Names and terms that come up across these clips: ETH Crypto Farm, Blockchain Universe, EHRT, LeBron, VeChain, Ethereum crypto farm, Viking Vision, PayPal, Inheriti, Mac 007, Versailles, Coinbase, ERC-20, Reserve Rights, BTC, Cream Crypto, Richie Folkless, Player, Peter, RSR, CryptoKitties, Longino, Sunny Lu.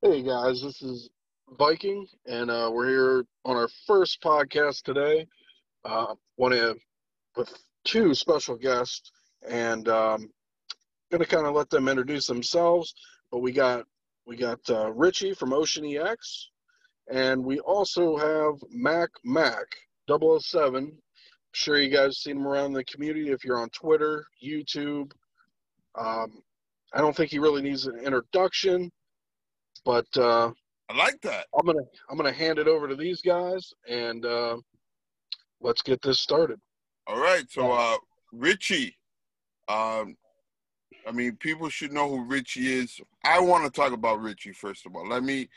Hey guys, this is Viking, and we're here on our first podcast today. With two special guests, and gonna kind of let them introduce themselves. But we got Richie from OceanEx, and we also have Mac 007. I'm sure you guys seen him around the community if you're on Twitter, YouTube. I don't think he really needs an introduction. But I like that. I'm gonna hand it over to these guys, and let's get this started. All right. So Richie, I mean, people should know who Richie is. I want to talk about Richie first of all. Let me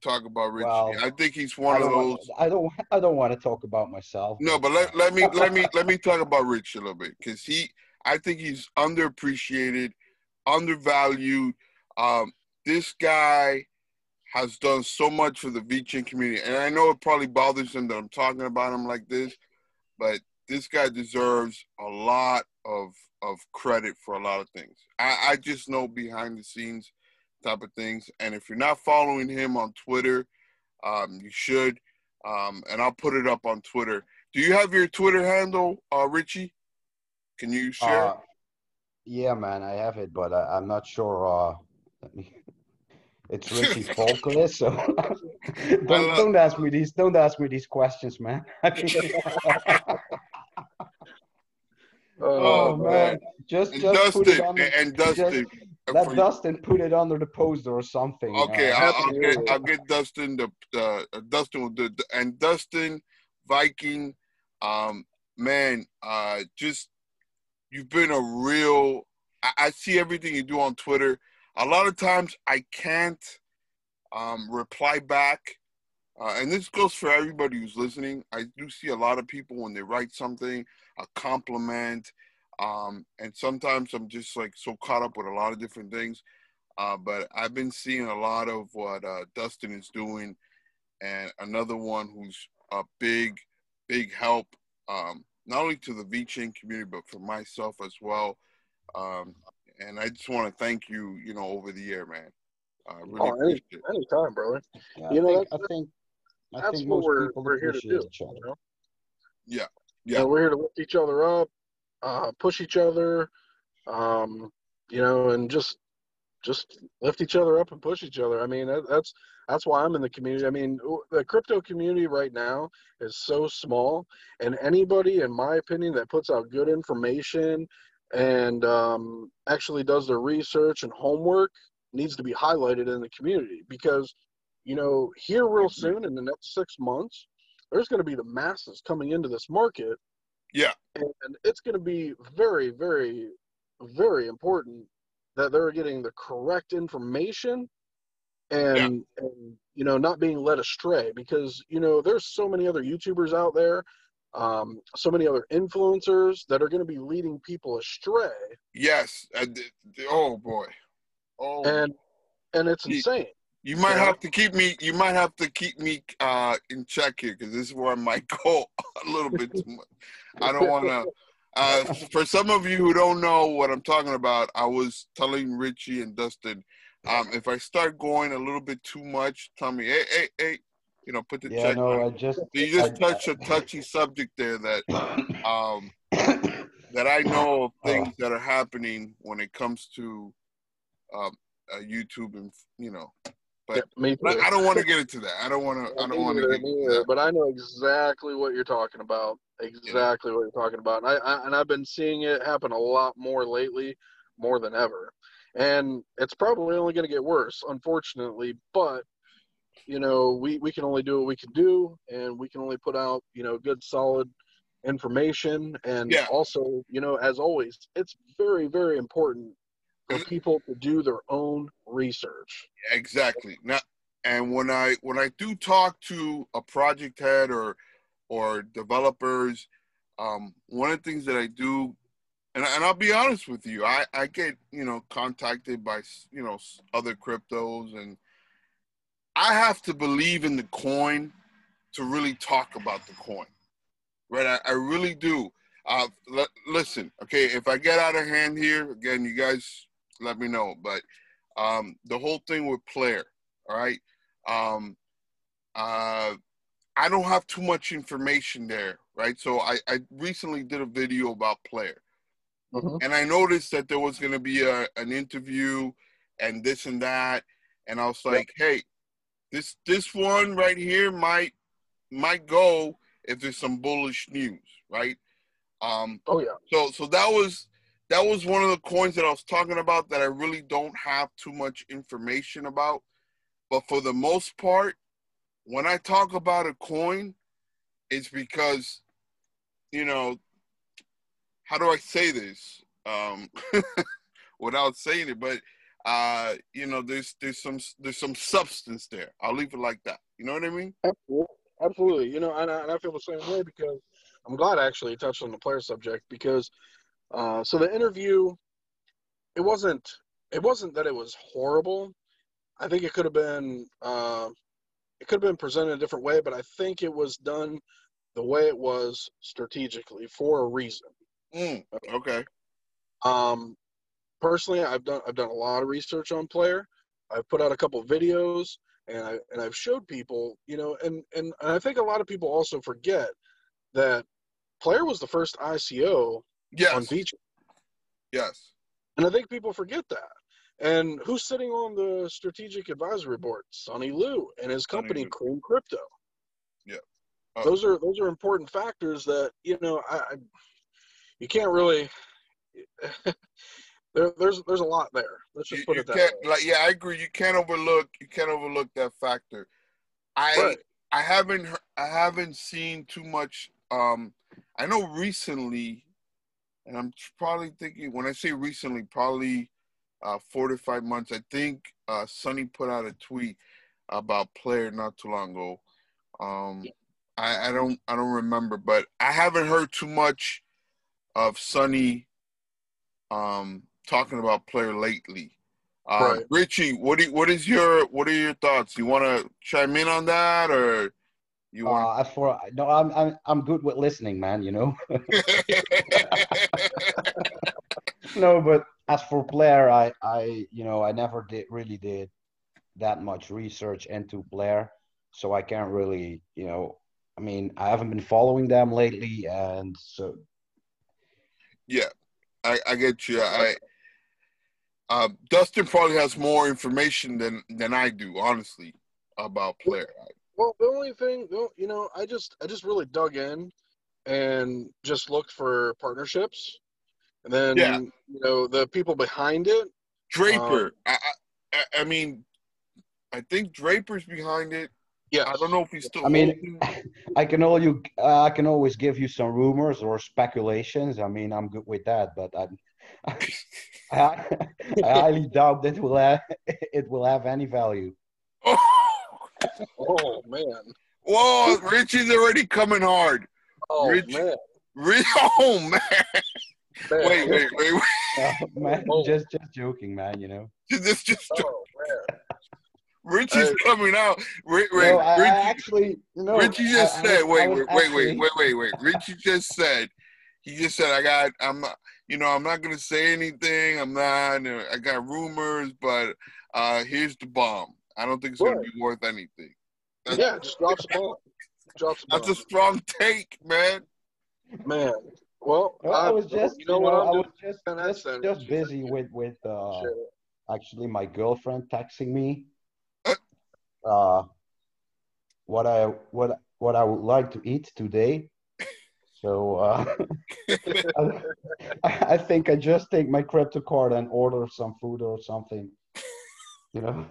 talk about Richie. Well, I think he's one of those. I don't want to talk about myself. No, but let me talk about Rich a little bit because I think he's underappreciated, undervalued. This guy has done so much for the VeChain community. And I know it probably bothers him that I'm talking about him like this, but this guy deserves a lot of credit for a lot of things. I just know behind the scenes type of things. And if you're not following him on Twitter, you should. And I'll put it up on Twitter. Do you have your Twitter handle, Richie? Can you share? Yeah, man, I have it, but I'm not sure. It's Richie Folkless, so don't ask me these. Don't ask me these questions, man. oh man, just put it under, and Dustin. Let Dustin put it under the poster or something. Okay, I'll get Dustin. Dustin will do. And Dustin Viking, man, just you've been a real. I see everything you do on Twitter. A lot of times I can't reply back, and this goes for everybody who's listening. I do see a lot of people when they write something, a compliment, and sometimes I'm just like so caught up with a lot of different things. But I've been seeing a lot of what Dustin is doing, and another one who's a big, big help, not only to the VeChain community, but for myself as well. And I just want to thank you, you know, over the year, man. Really anytime, brother. Yeah, you know, I think most people we're here to do. Each other. You know? Yeah. We're here to lift each other up, push each other, you know, and just lift each other up and push each other. I mean, that's why I'm in the community. I mean, the crypto community right now is so small, and anybody, in my opinion, that puts out good information and actually does their research and homework needs to be highlighted in the community because, you know, here real soon in the next 6 months, there's going to be the masses coming into this market. Yeah. And it's going to be very, very, very important that they're getting the correct information and you know, not being led astray because, you know, there's so many other YouTubers out there, so many other influencers that are going to be leading people astray. Yes. Oh boy. Oh. And it's insane. You might have to keep me. You might have to keep me in check here because this is where I might go a little bit too much. I don't want to. For some of you who don't know what I'm talking about, I was telling Richie and Dustin, if I start going a little bit too much, tell me, hey. You know, put the check. No, you just touched a touchy subject there that that I know of things that are happening when it comes to YouTube and you know. But yeah, I don't want to get into that. I don't want to. But I know exactly what you're talking about. Exactly what you're talking about. And I've been seeing it happen a lot more lately, more than ever. And it's probably only going to get worse, unfortunately. But you know, we can only do what we can do, and we can only put out, you know, good, solid information. And also, you know, as always, it's very, very important for people to do their own research. Exactly. Now, and when I do talk to a project head or developers, one of the things that I do, and I'll be honest with you, I get, you know, contacted by, you know, other cryptos and, I have to believe in the coin to really talk about the coin, right? I really do. Listen, okay, if I get out of hand here, again, you guys let me know. But the whole thing with Player, all right? I don't have too much information there, right? So I recently did a video about Player. Mm-hmm. And I noticed that there was going to be an interview and this and that. And I was like, yep. Hey, this one right here might go if there's some bullish news, right? Oh, yeah. So that was one of the coins that I was talking about that I really don't have too much information about. But for the most part, when I talk about a coin, it's because, you know, how do I say this without saying it? But you know, there's some substance there. I'll leave it like that. You know what I mean? Absolutely. You know, and I feel the same way, because I'm glad I actually touched on the Player subject, because so the interview, it wasn't that it was horrible. I think it could have been presented a different way, but I think it was done the way it was strategically for a reason. Okay. Personally, I've done a lot of research on Player. I've put out a couple videos, and I've showed people, you know, and I think a lot of people also forget that Player was the first ICO on VeChain. Yes. And I think people forget that. And who's sitting on the strategic advisory board? Sunny Lu and his company Cream Crypto. Yeah. Oh. Those are important factors that, you know, you can't really. There's a lot there. Let's just put it that way. Like, yeah, I agree. You can't overlook that factor. Right. I haven't seen too much. I know recently, and I'm probably thinking when I say recently, probably 4 to 5 months. I think Sunny put out a tweet about Player not too long ago. Yeah. I don't remember, but I haven't heard too much of Sunny talking about Player lately. Right. Richie, what are your thoughts? You want to chime in on that, or you want? No, I'm good with listening, man. You know. No, but as for Player, I you know, I never really did that much research into Player, so I can't really, you know, I mean, I haven't been following them lately, and so. Yeah, I get you. Dustin probably has more information than I do, honestly, about Player. Well, the only thing, you know, I just really dug in and just looked for partnerships, and then you know, the people behind it. Draper, I mean, I think Draper's behind it. Yeah, I don't know if he's still. I mean, I can always give you some rumors or speculations. I mean, I'm good with that, but I highly doubt that it will have any value. Oh man! Whoa, Richie's already coming hard. Oh man! Oh man! Wait! Oh, man, just joking, man. You know. Just oh man. Richie's coming out. Richie just said, wait. He just said, I'm not going to say anything. I got rumors, but here's the bomb. I don't think it's going to be worth anything. Just drops the bomb. That's a strong take, man. Man. Well, I was just, you know what? I was just busy with actually my girlfriend texting me. What I would like to eat today, so I think I just take my crypto card and order some food or something, you know.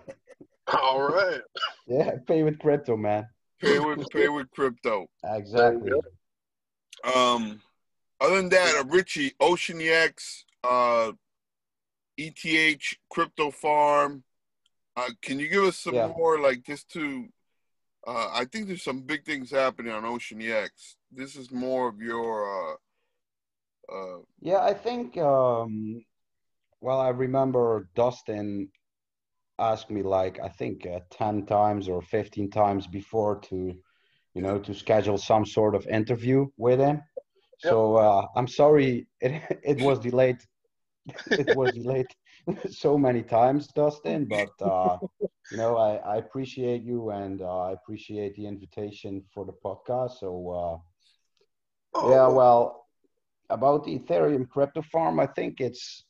All right. Yeah, pay with crypto, man. Pay with crypto. Exactly. Other than that, Richie, OceanEx, ETH Crypto Farm. Can you give us some more, like, just to I think there's some big things happening on OceanEx. This is more of your I think I remember Dustin asked me, like, I think 10 times or 15 times before to schedule some sort of interview with him. Yep. So I'm sorry it was delayed. It was delayed so many times, Dustin, but I appreciate you, and I appreciate the invitation for the podcast. So, yeah, well, about the Ethereum crypto farm, I think it's,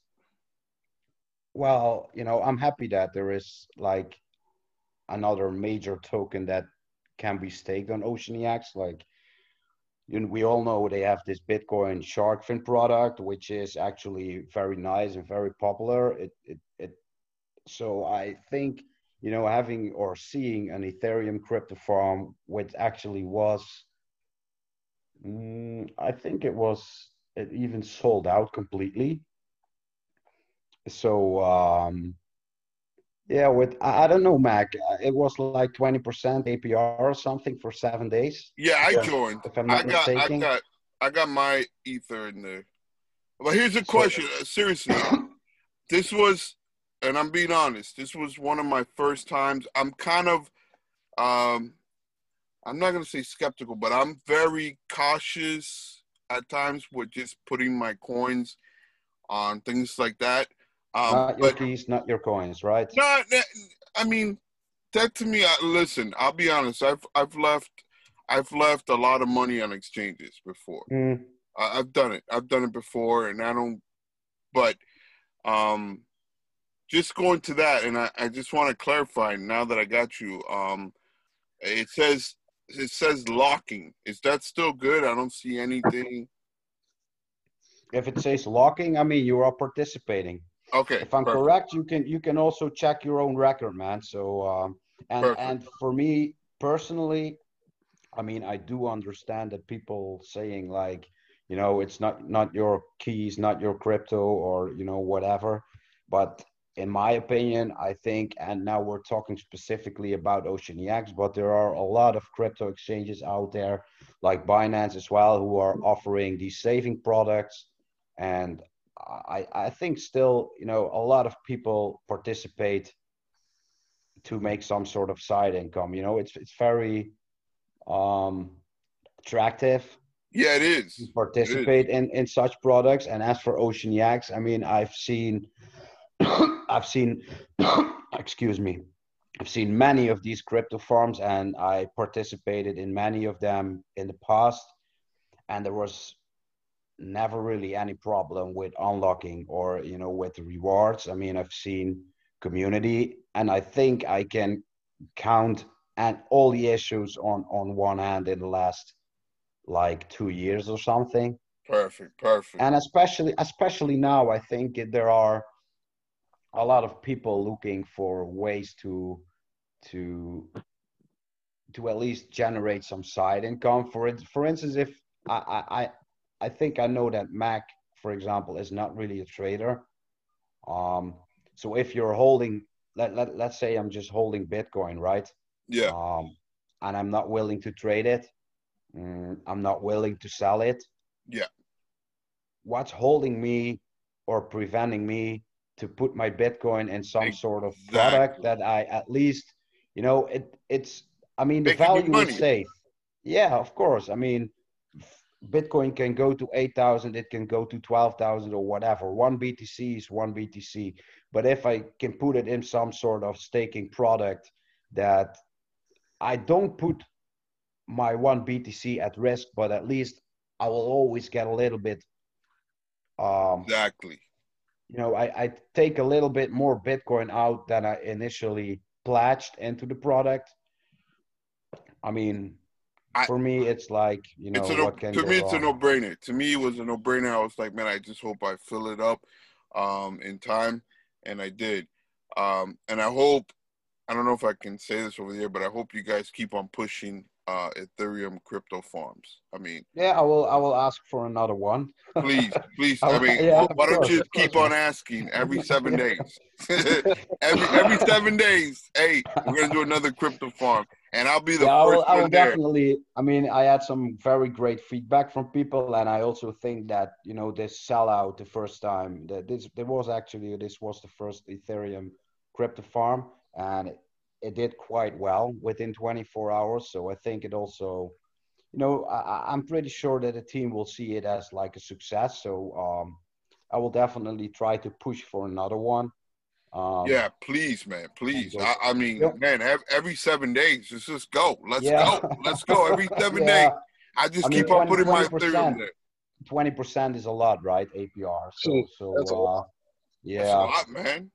well, I'm happy that there is like another major token that can be staked on OceanEx. Like, we all know they have this Bitcoin shark fin product, which is actually very nice and very popular. So I think, having or seeing an Ethereum crypto farm, which actually was, I think it even sold out completely. So, yeah, I don't know, Mac. It was like 20% APR or something for 7 days. Yeah, I joined. If I'm not mistaken. I got my ether in there. But here's a question, seriously. This was, and I'm being honest, this was one of my first times. I'm kind of, I'm not going to say skeptical, but I'm very cautious at times with just putting my coins on things like that. Not your keys, not your coins, right? No, I mean, that to me, listen, I'll be honest. I've left a lot of money on exchanges before. I've done it before, and I don't. But just going to that, and I just want to clarify now that I got you. It says locking. Is that still good? I don't see anything. If it says locking, I mean you are participating. Okay. If I'm correct, you can also check your own record, man. So, and for me personally, I mean, I do understand that people saying like, it's not your keys, not your crypto, or, whatever. But in my opinion, I think, and now we're talking specifically about OceanEx, but there are a lot of crypto exchanges out there like Binance as well, who are offering these saving products. And I think still, a lot of people participate to make some sort of side income. It's very attractive. Yeah, it is. To participate in such products. And as for OceanEx, I mean, I've seen many of these crypto farms, and I participated in many of them in the past. And there was never really any problem with unlocking or with rewards. I mean, I've seen community, and I think I can count and all the issues on one hand in the last like 2 years or something. Perfect. And especially now, I think there are a lot of people looking for ways to at least generate some side income. For instance, if I think I know that Mac, for example, is not really a trader. So if you're holding, let's say I'm just holding Bitcoin, right? Yeah. And I'm not willing to trade it. I'm not willing to sell it. Yeah. What's holding me or preventing me to put my Bitcoin in some sort of product that I at least, the value is safe. Yeah, of course. I mean, Bitcoin can go to 8,000, it can go to 12,000 or whatever. One BTC is one BTC. But if I can put it in some sort of staking product that I don't put my one BTC at risk, but at least I will always get a little bit. Exactly. I take a little bit more Bitcoin out than I initially pledged into the product. I mean, for me, it's like, it's a no-brainer. To me, it was a no-brainer. I was like, man, I just hope I fill it up in time, and I did. And I hope, I don't know if I can say this over here, but I hope you guys keep on pushing Ethereum crypto farms. I mean... Yeah, I will ask for another one. Please. I mean, why don't you keep on asking every 7 days? every 7 days, hey, we're going to do another crypto farm. And I'll be the first one there. Definitely. I mean, I had some very great feedback from people, and I also think that this sellout the first time that this was the first Ethereum crypto farm, and it did quite well within 24 hours. So I think it also, I'm pretty sure that the team will see it as like a success. So I will definitely try to push for another one. Yeah, please, man, please. I mean, man, every 7 days, just go. Let's go. Let's go every 7 days. I just keep on putting my Ethereum there. 20% is a lot, right? APR. So that's a lot. Yeah. That's a lot, man.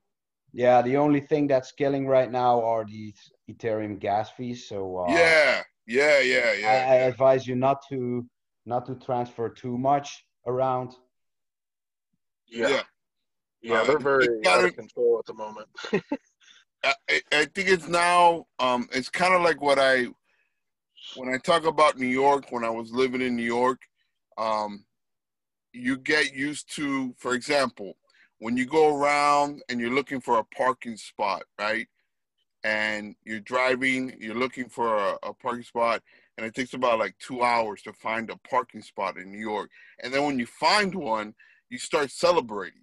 Yeah, the only thing that's killing right now are these Ethereum gas fees. So I advise you not to transfer too much around. Yeah, they're very out of control at the moment. I think it's now. It's kind of like when I talk about New York. When I was living in New York, you get used to. For example, when you go around and you're looking for a parking spot, right? And you're driving, you're looking for a parking spot, and it takes about like 2 hours to find a parking spot in New York. And then when you find one, you start celebrating.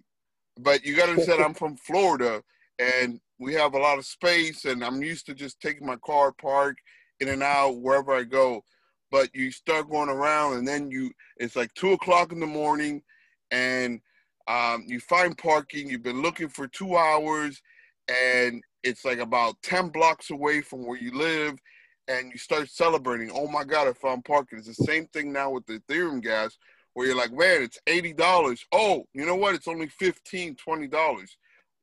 But you got to understand, I'm from Florida, and we have a lot of space, and I'm used to just taking my car, park, in and out, wherever I go. But you start going around, and then it's like 2 o'clock in the morning, and you find parking. You've been looking for 2 hours, and it's like about 10 blocks away from where you live, and you start celebrating. Oh, my God, I found parking. It's the same thing now with the Ethereum gas, where you're like, man, it's $80. Oh, you know what? It's only $15, $20.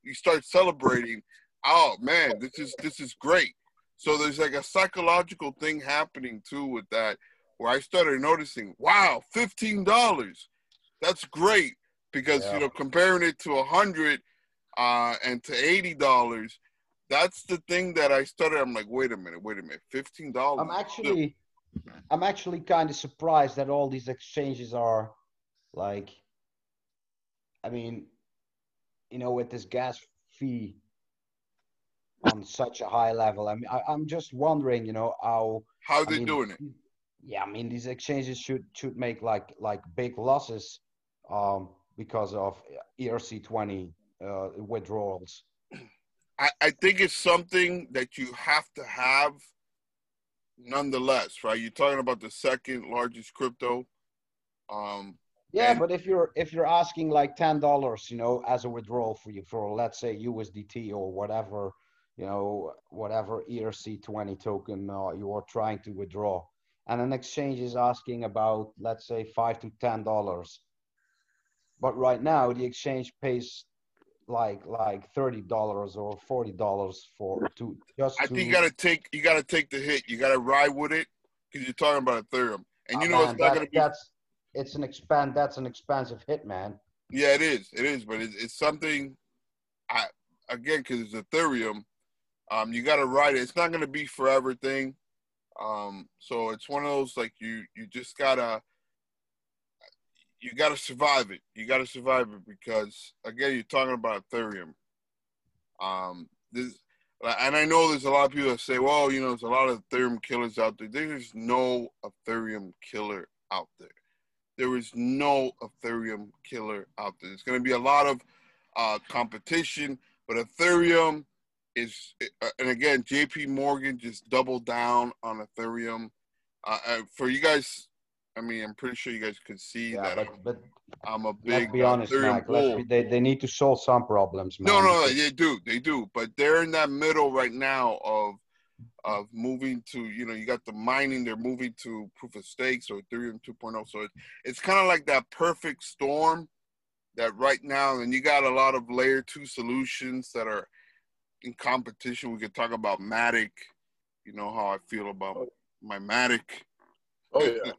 You start celebrating. Oh, man, this is great. So there's like a psychological thing happening too with that, where I started noticing, wow, $15. That's great. Because, comparing it to $100 and to $80, that's the thing that I started. I'm like, wait a minute, $15. I'm actually kind of surprised that all these exchanges are like, I mean, with this gas fee on such a high level. I mean, I'm just wondering, how they're doing it. Yeah, I mean, these exchanges should make like big losses because of ERC-20 withdrawals. I think it's something that you have to have. Nonetheless, right? You're talking about the second largest crypto. But if you're asking like $10, as a withdrawal for let's say USDT or whatever, whatever ERC-20 token you are trying to withdraw, and an exchange is asking about, let's say, $5 to $10, but right now the exchange pays like $30 or $40 you gotta take the hit. You gotta ride with it because you're talking about Ethereum, and it's not gonna be. That's an expensive hit, man. Yeah, it is, but it's something. Because it's Ethereum, you gotta ride it. It's not gonna be forever thing. So it's one of those like you just gotta. You got to survive it. You got to survive it because, again, you're talking about Ethereum. And I know there's a lot of people that say, well, there's a lot of Ethereum killers out there. There's no Ethereum killer out there. There is no Ethereum killer out there. There's going to be a lot of competition, but Ethereum is, and again, JP Morgan just doubled down on Ethereum. For you guys, I mean, I'm pretty sure you guys could see that. But I'm a big. Let's be honest, Mac. They need to solve some problems, man. No, they do. But they're in that middle right now of moving to, you got the mining. They're moving to proof of stake, so Ethereum 2.0. So it's kind of like that perfect storm that right now, and you got a lot of layer 2 solutions that are in competition. We could talk about Matic. You know how I feel about my Matic. Oh yeah.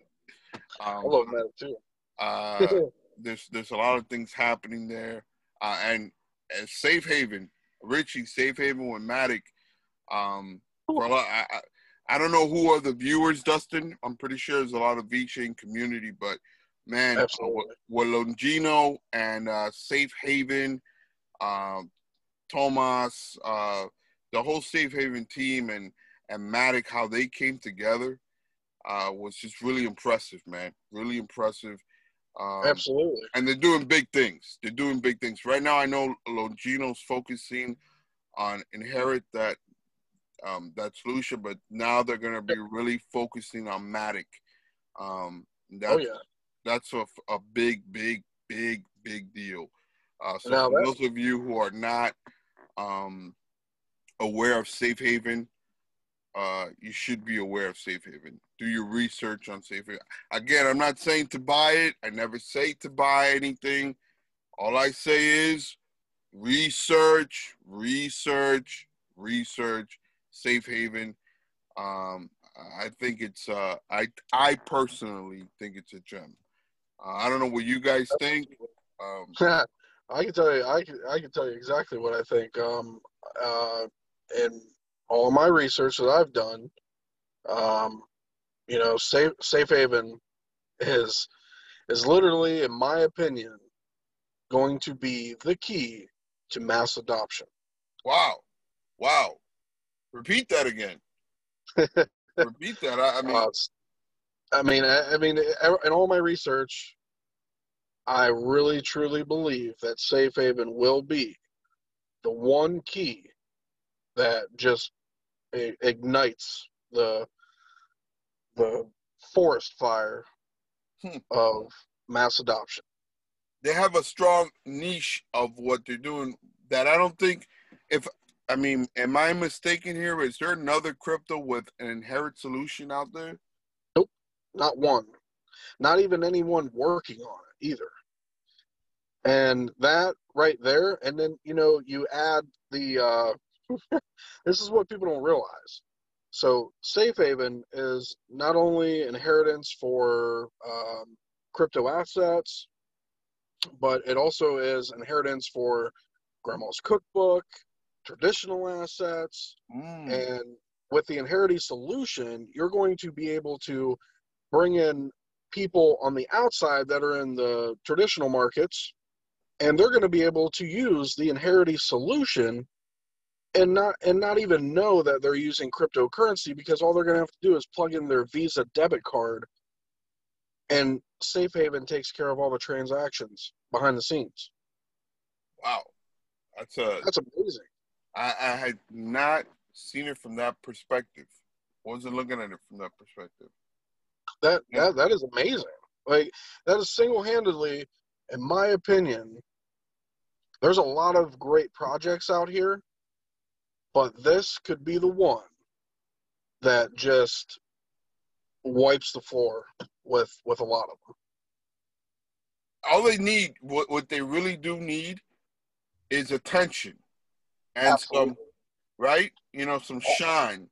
I love that too. There's a lot of things happening there, and Safe Haven, Richie, Safe Haven with Matic. For a lot, I don't know who are the viewers, Dustin. I'm pretty sure there's a lot of VeChain community, but man, with Longino and Safe Haven, Thomas, the whole Safe Haven team and Matic, how they came together. Was just really impressive, man. Really impressive. Absolutely. And they're doing big things. They're doing big things. Right now, I know Longino's focusing on Inheriti, that solution, but now they're going to be really focusing on Matic. That's a big, big, big, big deal. So for those of you who are not aware of Safe Haven, you should be aware of Safe Haven. Do your research on Safe Haven. Again, I'm not saying to buy it. I never say to buy anything. All I say is research, research, research Safe Haven. I think it's, I personally think it's a gem. I don't know what you guys think. I can tell you, I can tell you exactly what I think. And all my research that I've done, you know, Safe Haven is literally, in my opinion, going to be the key to mass adoption. Wow. Wow. Repeat that again. Repeat that. I mean, in all my research, I really truly believe that Safe Haven will be the one key that just ignites the forest fire of mass adoption. They have a strong niche of what they're doing that I don't think, if, I mean, am I mistaken here? Is there another crypto with an Inheriti solution out there? Nope, not one. Not even anyone working on it either. And that right there, and then, you know, you add the, this is what people don't realize. So Safe Haven is not only inheritance for crypto assets, but it also is inheritance for grandma's cookbook, traditional assets, and with the Inheriti solution, you're going to be able to bring in people on the outside that are in the traditional markets, and they're going to be able to use the Inheriti solution and not even know that they're using cryptocurrency, because all they're going to have to do is plug in their Visa debit card, and Safe Haven takes care of all the transactions behind the scenes. Wow. That's amazing. I had not seen it from that perspective. Wasn't looking at it from that perspective. That is amazing. Like, that is single-handedly, in my opinion, there's a lot of great projects out here, but this could be the one that just wipes the floor with a lot of them. All they need, what they really do need, is attention and absolutely. Some, right? You know, some shine.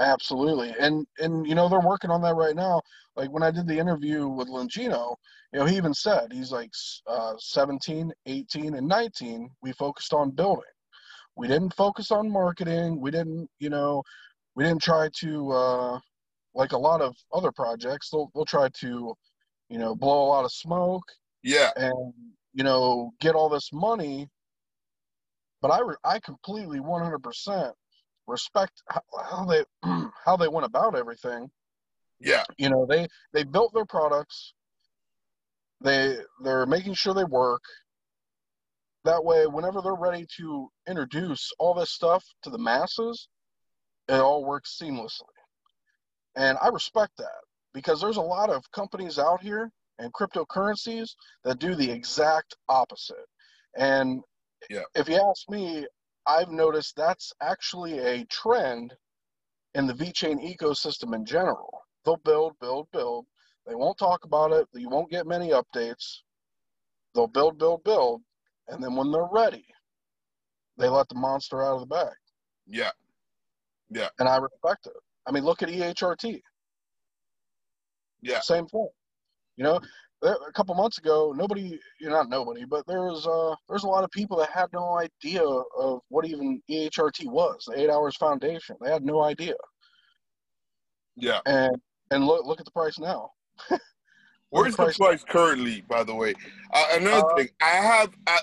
Absolutely. And you know, they're working on that right now. Like, when I did the interview with Longino, you know, he even said, he's like, 17, 18, and 19, we focused on building. We didn't focus on marketing. We didn't, you know, we didn't try to, like a lot of other projects, they'll try to, you know, blow a lot of smoke. Yeah. And, you know, get all this money. But I completely 100% respect how they went about everything. Yeah. You know, they built their products. They're making sure they work. That way, whenever they're ready to introduce all this stuff to the masses, it all works seamlessly. And I respect that, because there's a lot of companies out here and cryptocurrencies that do the exact opposite. And yeah. If you ask me, I've noticed that's actually a trend in the VeChain ecosystem in general. They'll build, build, build. They won't talk about it. You won't get many updates. They'll build, build, build. And then when they're ready, they let the monster out of the bag. Yeah. Yeah. And I respect it. I mean, look at EHRT. Yeah. Same thing. You know, a couple months ago, but there's a lot of people that had no idea of what even EHRT was, the 8 Hours Foundation. They had no idea. Yeah. And look at the price now. Where's the price currently, by the way? Another thing,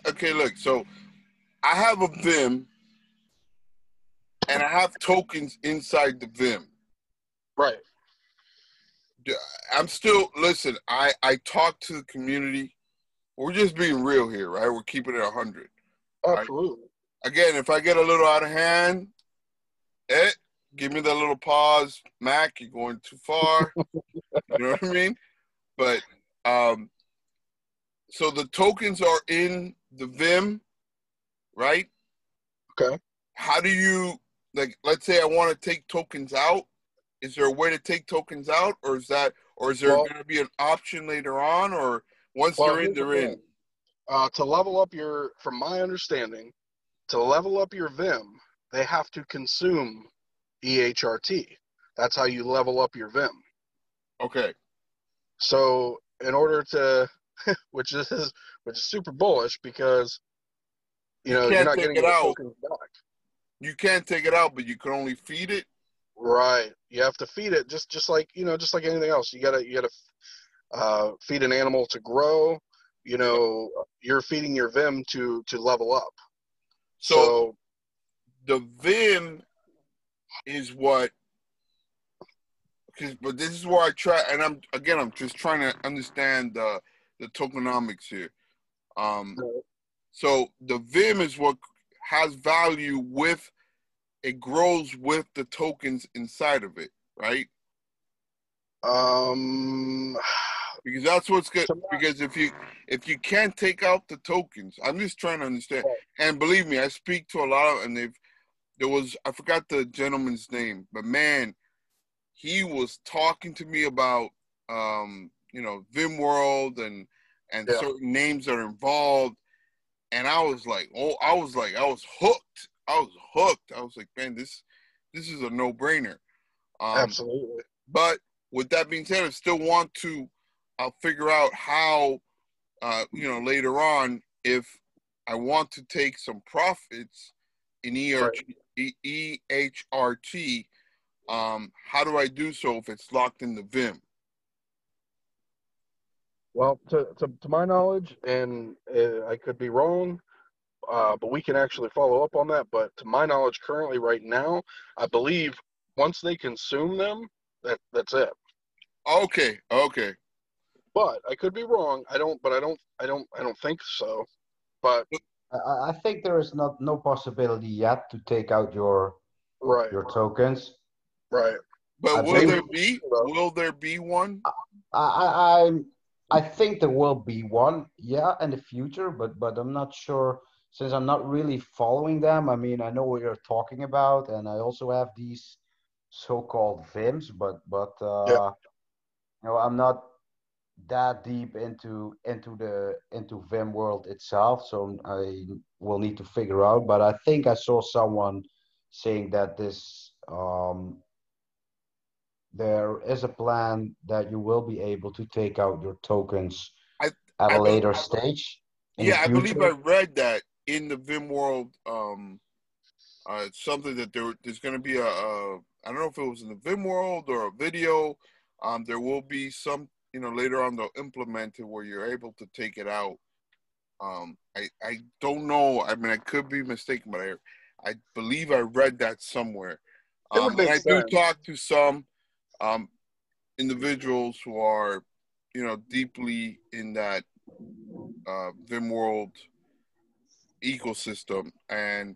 okay, look, so I have a VIM, and I have tokens inside the VIM. Right. I'm still, listen, I talk to the community. We're just being real here, right? We're keeping it 100. Absolutely. Right? Again, if I get a little out of hand, give me that little pause. Mac, you're going too far. You know what I mean? But, so the tokens are in the VIM, right? Okay. How do you, like, let's say I want to take tokens out. Is there a way to take tokens out, or is that, or is there going to be an option later on, or once they're in, they're in? To level up your, from my understanding, to level up your Vim, they have to consume EHRT. That's how you level up your Vim. Okay. So in order to, which is super bullish, because you know you're not getting your tokens back. You can't take it out, but you can only feed it. Right. You have to feed it, just like, you know, just like anything else. You gotta feed an animal to grow. You know, you're feeding your Vim to level up. So the Vim is what, but this is where I try, and I'm just trying to understand the tokenomics here. So the Vim is what has value with, it grows with the tokens inside of it, right? Because that's what's good. Because if you can't take out the tokens, I'm just trying to understand. And believe me, I speak to a lot of, and I forgot the gentleman's name, but man, he was talking to me about you know, VimWorld and certain names that are involved, and I was like, I was hooked. I was like, man, this is a no-brainer. Absolutely. But with that being said, I still want to figure out how, you know, later on, if I want to take some profits in EHRT, how do I do so if it's locked in the Vim? Well, to my knowledge, and I could be wrong, but we can actually follow up on that. But to my knowledge, currently right now, I believe once they consume them, that's it. Okay. Okay. But I could be wrong. I don't think so. But I think there is no possibility yet to take out your tokens. Right. But will there be one? I think there will be one. Yeah, in the future. But I'm not sure. Since I'm not really following them, I mean, I know what you're talking about, and I also have these so-called VIMs, you know, I'm not that deep into VimWorld itself, so I will need to figure out. But I think I saw someone saying that this there is a plan that you will be able to take out your tokens at a later stage. Yeah, I believe I read that. In the VimWorld, something that there's going to be a I don't know if it was in the VimWorld or a video. There will be some, you know, later on they'll implement it where you're able to take it out. I don't know. I mean, I could be mistaken, but I believe I read that somewhere. And I do talk to some individuals who are, you know, deeply in that VimWorld ecosystem, and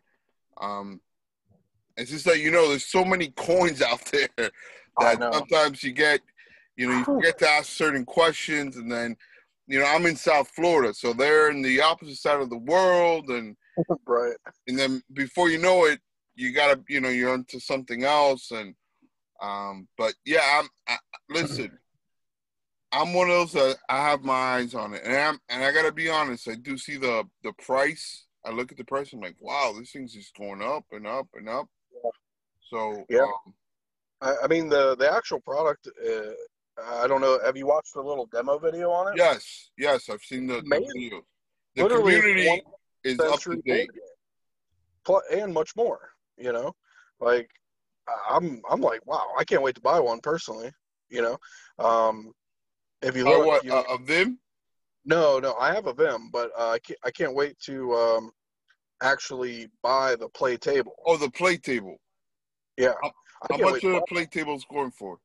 it's just that, you know, there's so many coins out there that sometimes you get, you know, you forget to ask certain questions, and then, you know, I'm in South Florida, so they're in the opposite side of the world, and right, and then before you know it, you gotta, you know, you're onto something else, and but yeah, listen, I'm one of those that I have my eyes on it, and I gotta be honest, I do see the price. I look at the price, I'm like, wow, this thing's just going up and up and up. Yeah. So, yeah. I mean, the actual product, I don't know. Have you watched the little demo video on it? Yes. I've seen the video. The literally community is up to date. And much more, you know? Like, I'm like, wow, I can't wait to buy one personally, you know? If you look at a Vim? No, I have a Vim, but I can't wait to actually buy the play table. Oh, the play table. Yeah. How much are the play tables going for?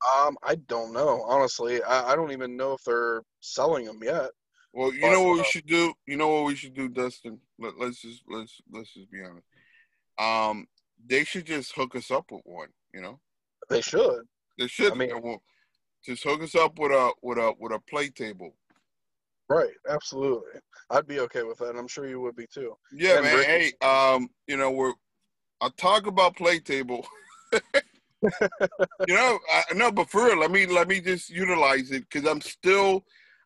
I don't know, honestly. I don't even know if they're selling them yet. Well, you know what we should do? You know what we should do, Dustin? Let's just be honest. They should just hook us up with one. You know? They should. They should. I mean, just hook us up with a play table. Right, absolutely. I'd be okay with that, and I'm sure you would be too. Yeah, and man. Hey, you know, I talk about play table. You know, no, but for real, let me just utilize it because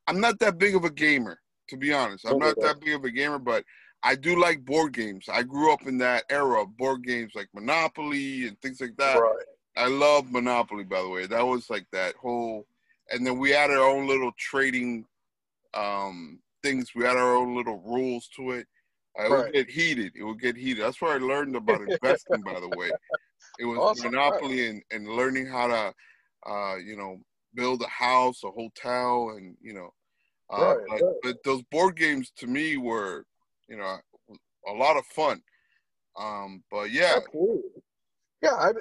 I'm not that big of a gamer, to be honest. I'm not that big of a gamer, but I do like board games. I grew up in that era of board games like Monopoly and things like that. Right. I love Monopoly, by the way. That was like that whole, and then we had our own little trading things. We had our own little rules to it. It would get heated. It would get heated. That's where I learned about investing, by the way. It was awesome. Monopoly and learning how to, you know, build a house, a hotel, and, you know. But those board games to me were, you know, a lot of fun. But, yeah. Absolutely. Yeah,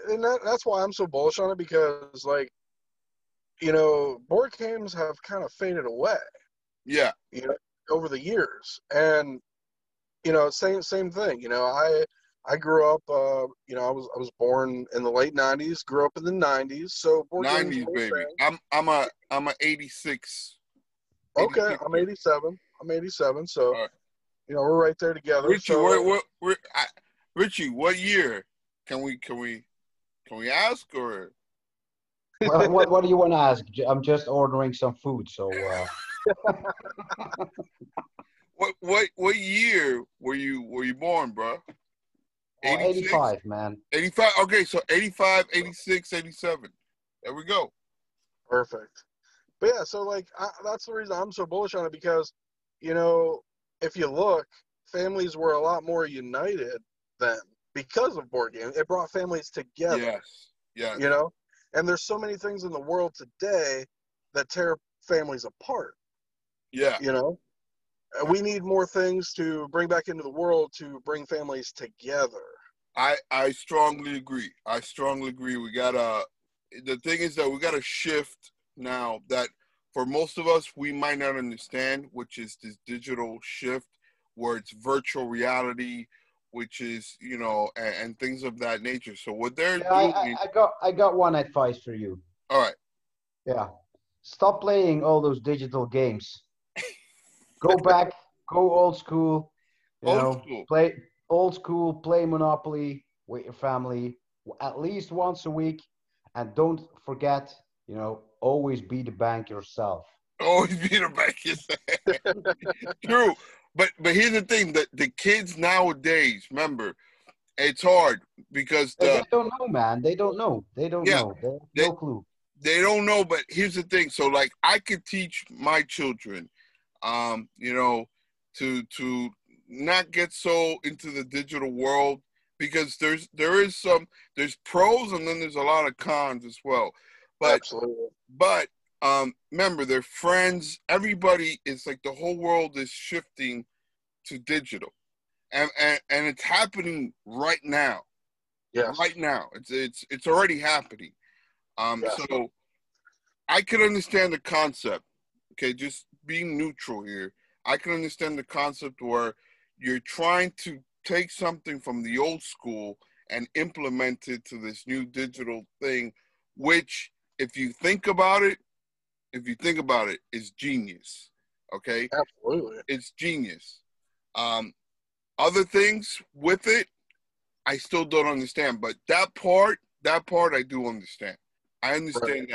that's why I'm so bullish on it because, like, you know, board games have kind of faded away. Yeah. You know, over the years. And, you know, same thing. You know, I grew up, you know, I was born in the late 90s, grew up in the 90s. So board games, baby. I'm a 86. Okay, I'm 87. So, right. You know, we're right there together. Richie, so, Richie, what year can we ask or? What do you want to ask? I'm just ordering some food, so. What year were you born, bro? 85, man. 85. Okay, so 85, 86, 87. There we go. Perfect. But yeah, so like that's the reason I'm so bullish on it because, you know, if you look, families were a lot more united then because of board games. It brought families together. Yes. Yeah. You know, and there's so many things in the world today that tear families apart. Yeah. You know. We need more things to bring back into the world to bring families together. I strongly agree. We gotta. The thing is that we gotta shift now. That for most of us, we might not understand, which is this digital shift, where it's virtual reality, which is, you know, and things of that nature. So what they're doing. I got one advice for you. All right. Yeah. Stop playing all those digital games. Go back, go old school, play old school, play Monopoly with your family at least once a week. And don't forget, you know, always be the bank yourself. Always be the bank yourself. True. But here's the thing, that the kids nowadays, remember, it's hard because they don't know, man. They don't know. They have no clue. They don't know, but here's the thing. So, like, I could teach my children you know, to not get so into the digital world because there's pros and then there's a lot of cons as well. But absolutely. But remember, their friends, everybody is like the whole world is shifting to digital, and it's happening right now. Yeah, right now it's already happening. So I could understand the concept. Okay, just being neutral here, I can understand the concept where you're trying to take something from the old school and implement it to this new digital thing, which, if you think about it, is genius. Okay? Absolutely. It's genius. Other things with it, I still don't understand, but that part I do understand. I understand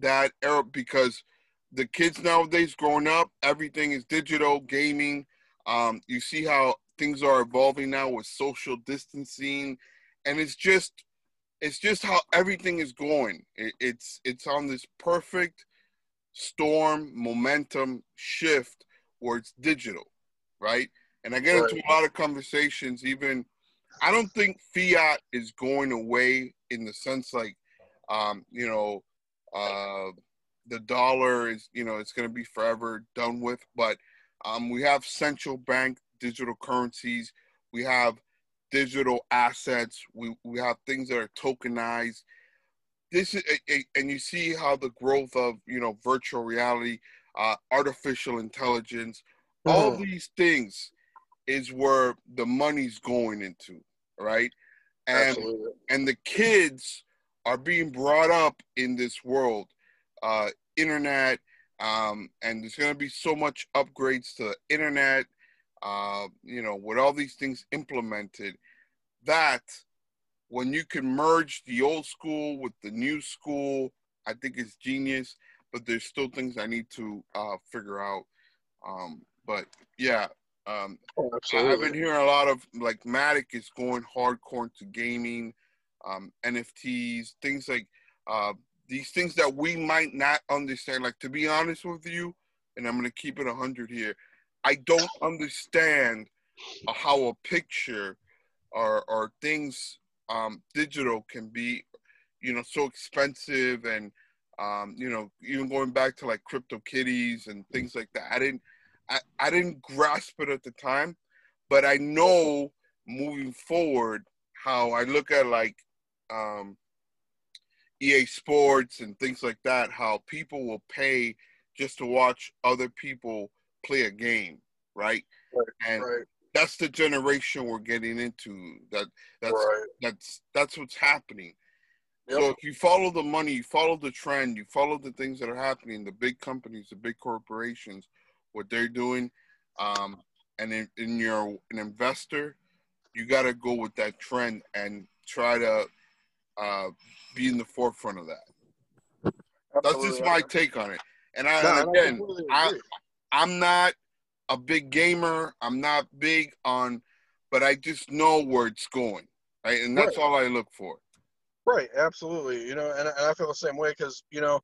that era because the kids nowadays growing up, everything is digital, gaming. You see how things are evolving now with social distancing. And it's just how everything is going. It's on this perfect storm, momentum shift where it's digital, right? And I get into a lot of conversations, even, I don't think fiat is going away in the sense like, you know, the dollar is, you know, it's going to be forever done with, but we have central bank digital currencies. We have digital assets. We have things that are tokenized. This is, and you see how the growth of, you know, virtual reality, artificial intelligence, all these things is where the money's going into, right? And, absolutely. And the kids are being brought up in this world. Internet, And there's going to be so much upgrades to the internet, you know, with all these things implemented, that when you can merge the old school with the new school, I think it's genius, but there's still things I need to figure out. But yeah, oh, I've been hearing a lot of like Matic is going hardcore into gaming, NFTs, things like these things that we might not understand. Like, to be honest with you, and I'm going to keep it 100 here, I don't understand how a picture or things digital can be, you know, so expensive. And, you know, even going back to like CryptoKitties and things like that, I didn't grasp it at the time, but I know moving forward how I look at like EA Sports and things like that, how people will pay just to watch other people play a game, right? Right. That's the generation we're getting into. That's what's happening. Yep. So if you follow the money, you follow the trend, you follow the things that are happening, the big companies, the big corporations, what they're doing, and in you're an investor, you got to go with that trend and try to be in the forefront of that. Absolutely. That's just my take on it. And, I'm not a big gamer. I'm not big on, but I just know where it's going, right? And that's all I look for. Right, absolutely. You know, and I feel the same way because, you know,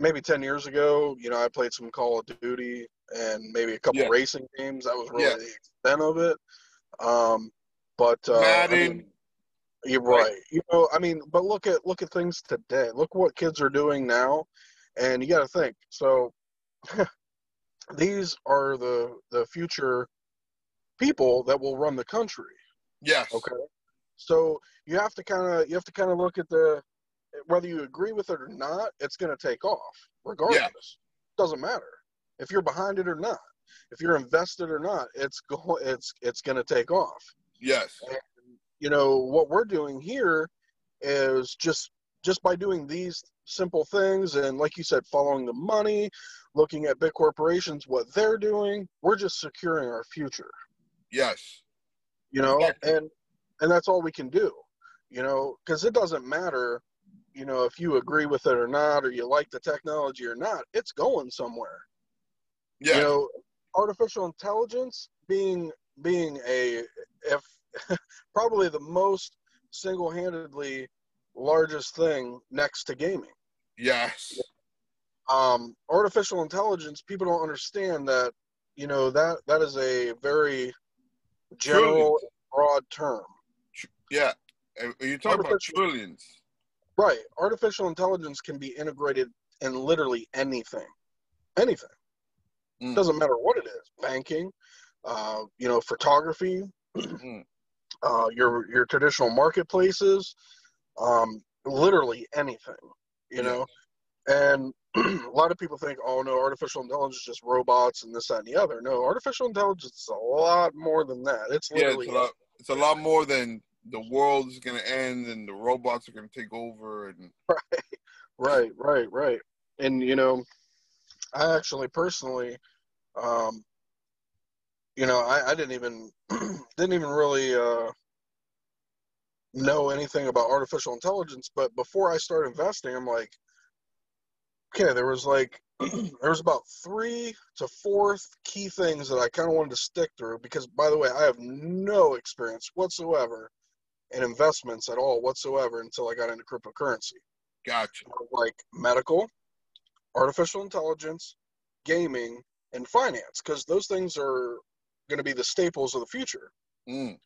maybe 10 years ago, you know, I played some Call of Duty and maybe a couple racing games. That was really the extent of it. Madden. I mean, you're right. You know, I mean, but look at things today. Look what kids are doing now. And you got to think. So these are the future people that will run the country. Yes. Okay. So you have to kind of look at whether you agree with it or not, it's going to take off regardless. Yeah. Doesn't matter if you're behind it or not. If you're invested or not, it's going to take off. Yes. And, you know, what we're doing here is just by doing these simple things and, like you said, following the money, looking at big corporations, what they're doing, we're just securing our future. Yes. You know, exactly. And that's all we can do, you know, because it doesn't matter, you know, if you agree with it or not, or you like the technology or not, it's going somewhere. Yeah. You know, artificial intelligence being probably the most single-handedly largest thing next to gaming. Yes. Artificial intelligence, people don't understand that, you know, that is a very general, broad term. Yeah. You're talking about trillions. Right. Artificial intelligence can be integrated in literally anything. Anything. Mm. Doesn't matter what it is. Banking, you know, photography, your traditional marketplaces, literally anything, you know. And a lot of people think, oh no, artificial intelligence is just robots and this, that, and the other. No, artificial intelligence is a lot more than that. It's literally it's a lot more than the world is going to end and the robots are going to take over. And right. And you know, I actually personally, you know, I didn't even really know anything about artificial intelligence. But before I started investing, I'm like, okay, there was about 3 to 4 key things that I kind of wanted to stick through, because, by the way, I have no experience whatsoever in investments at all whatsoever until I got into cryptocurrency. Gotcha. Like medical, artificial intelligence, gaming, and finance, because those things are going to be the staples of the future. Mm.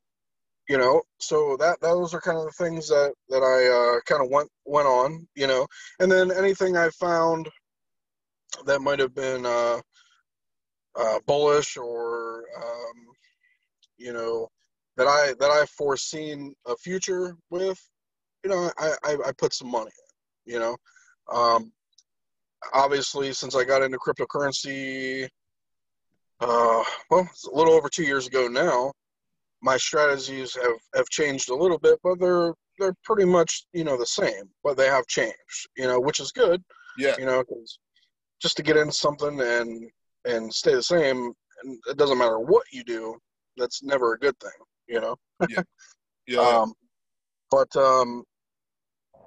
You know, so those are kind of the things that I kind of went on, you know. And then anything I found that might have been bullish or you know, that I've foreseen a future with, you know, I put some money in, you know. Obviously, since I got into cryptocurrency, well, it's a little over 2 years ago now, my strategies have changed a little bit, but they're pretty much, you know, the same, but they have changed, you know, which is good. Yeah. You know, 'cause just to get into something and stay the same. And it doesn't matter what you do. That's never a good thing, you know? Yeah. Yeah.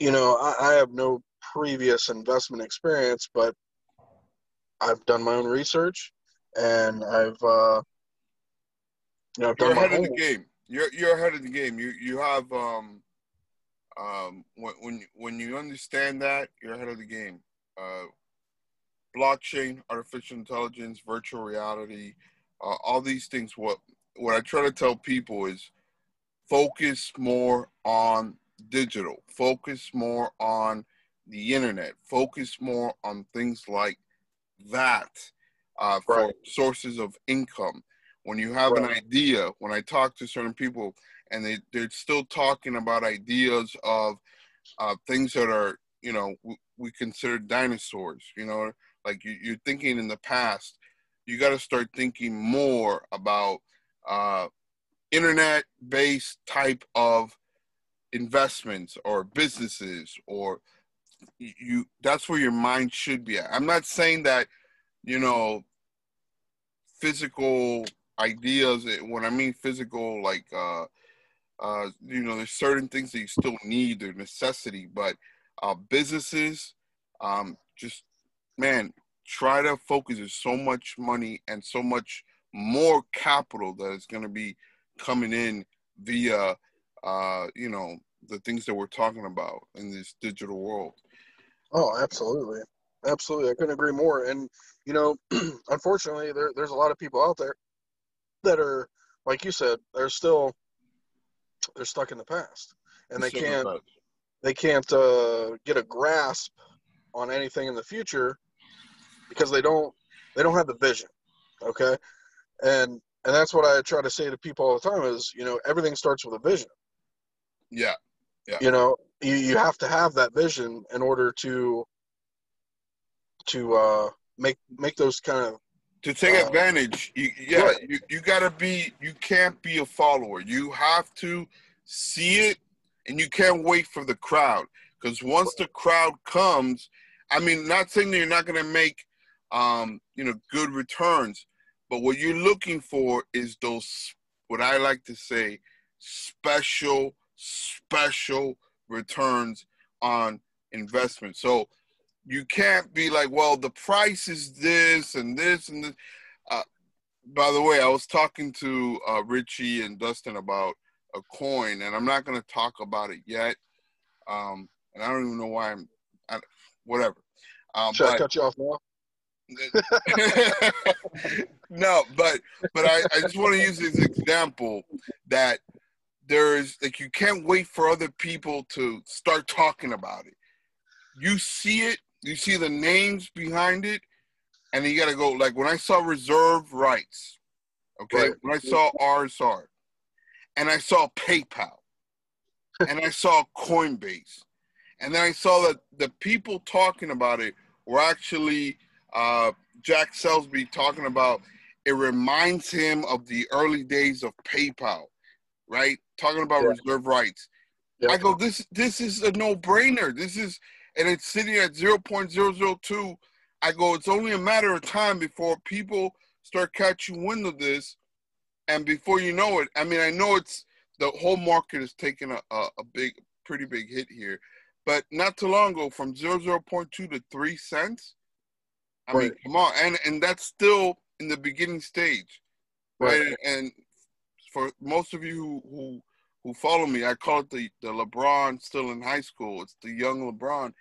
You know, I have no previous investment experience, but I've done my own research and I've, you know, I've done my own. You're ahead of the game. You're ahead of the game. You have, when you understand that, you're ahead of the game. Blockchain, artificial intelligence, virtual reality, all these things. What I try to tell people is focus more on digital, focus more on the internet, focus more on things like that for sources of income. When you have an idea, when I talk to certain people and they're still talking about ideas of things that are, you know, we consider dinosaurs, you know, like you're thinking in the past. You got to start thinking more about internet-based type of investments or businesses, or that's where your mind should be at. I'm not saying that, you know, physical ideas, when I mean physical, like, you know, there's certain things that you still need, they're necessity, but businesses, just, man, try to focus. There's so much money and so much more capital that is going to be coming in via, you know, the things that we're talking about in this digital world. Oh, absolutely. Absolutely. I couldn't agree more. And, you know, unfortunately, there's a lot of people out there that are, like you said, they're stuck in the past, and they can't get a grasp on anything in the future because they don't have the vision. Okay. And that's what I try to say to people all the time is, you know, everything starts with a vision. Yeah. Yeah. You know, you have to have that vision in order to make those kind of, to take advantage. You gotta be, you can't be a follower. You have to see it, and you can't wait for the crowd, because once the crowd comes, I mean, not saying that you're not gonna make, you know, good returns, but what you're looking for is those, what I like to say, special returns on investment. So you can't be like, well, the price is this and this and this. By the way, I was talking to Richie and Dustin about a coin, and I'm not going to talk about it yet. And I don't even know why whatever. Should I cut you off now? No, but I just want to use this example that there is, like, you can't wait for other people to start talking about it. You see it, you see the names behind it, and you got to go. Like when I saw Reserve Rights, okay, when I saw RSR, and I saw PayPal, and I saw Coinbase, and then I saw that the people talking about it were actually Jack Selsby talking about it reminds him of the early days of PayPal, right? Talking about Reserve Rights. Yeah. I go, this is a no-brainer. This is, and it's sitting at 0.002. I go, it's only a matter of time before people start catching wind of this, and before you know it, I mean, I know it's, the whole market is taking a pretty big hit here, but not too long ago, from 0.2 to 3 cents, I mean, come on, and that's still in the beginning stage, right? And for most of you who follow me, I call it the LeBron still in high school. It's the young LeBron,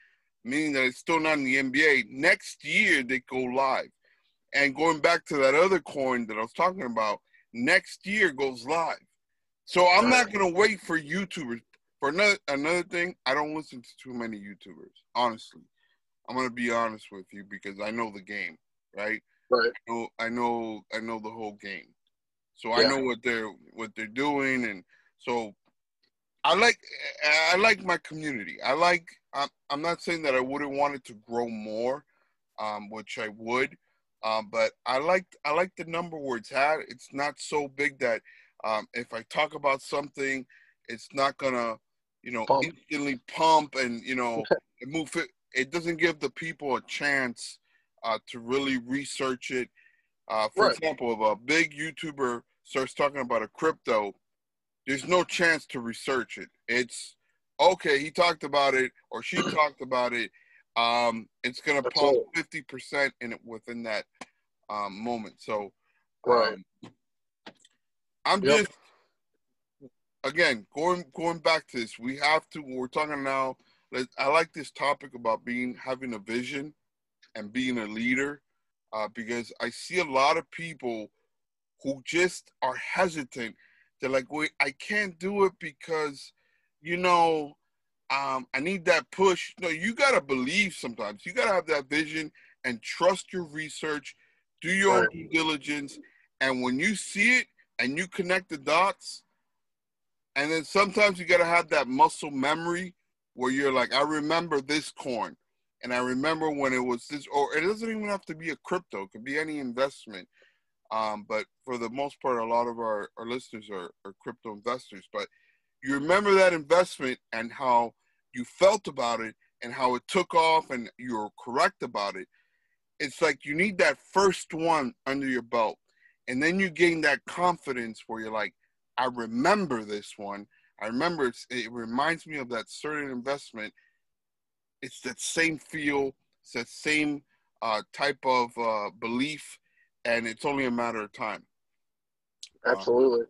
meaning that it's still not in the NBA. Next year, they go live. And going back to that other coin that I was talking about, next year goes live. So I'm not going to wait for YouTubers. For another thing, I don't listen to too many YouTubers, honestly. I'm going to be honest with you because I know the game, right? Right. I know the whole game. So I know what they're doing. And so I like my community. I'm not saying that I wouldn't want it to grow more, which I would, but I like the number where it's at. It's not so big that if I talk about something, it's not going to, you know, instantly pump and, you know, move it. It doesn't give the people a chance to really research it. For example, if a big YouTuber starts talking about a crypto, there's no chance to research it. It's, okay, he talked about it or she talked about it. It's going to pump 50% in it within that moment. So I'm just, again, going back to this, we have to, we're talking now, I like this topic about having a vision and being a leader, because I see a lot of people who just are hesitant. They're like, wait, I can't do it because, you know, I need that push. No, you got to believe sometimes. You got to have that vision and trust your research, do your own due diligence. And when you see it and you connect the dots, and then sometimes you got to have that muscle memory where you're like, I remember this coin. And I remember when it was this, or it doesn't even have to be a crypto. It could be any investment. But for the most part, a lot of our listeners are crypto investors. But you remember that investment and how you felt about it and how it took off and you were correct about it. It's like you need that first one under your belt. And then you gain that confidence where you're like, I remember this one. I remember it reminds me of that certain investment. It's that same feel. It's that same type of belief. And it's only a matter of time. Absolutely.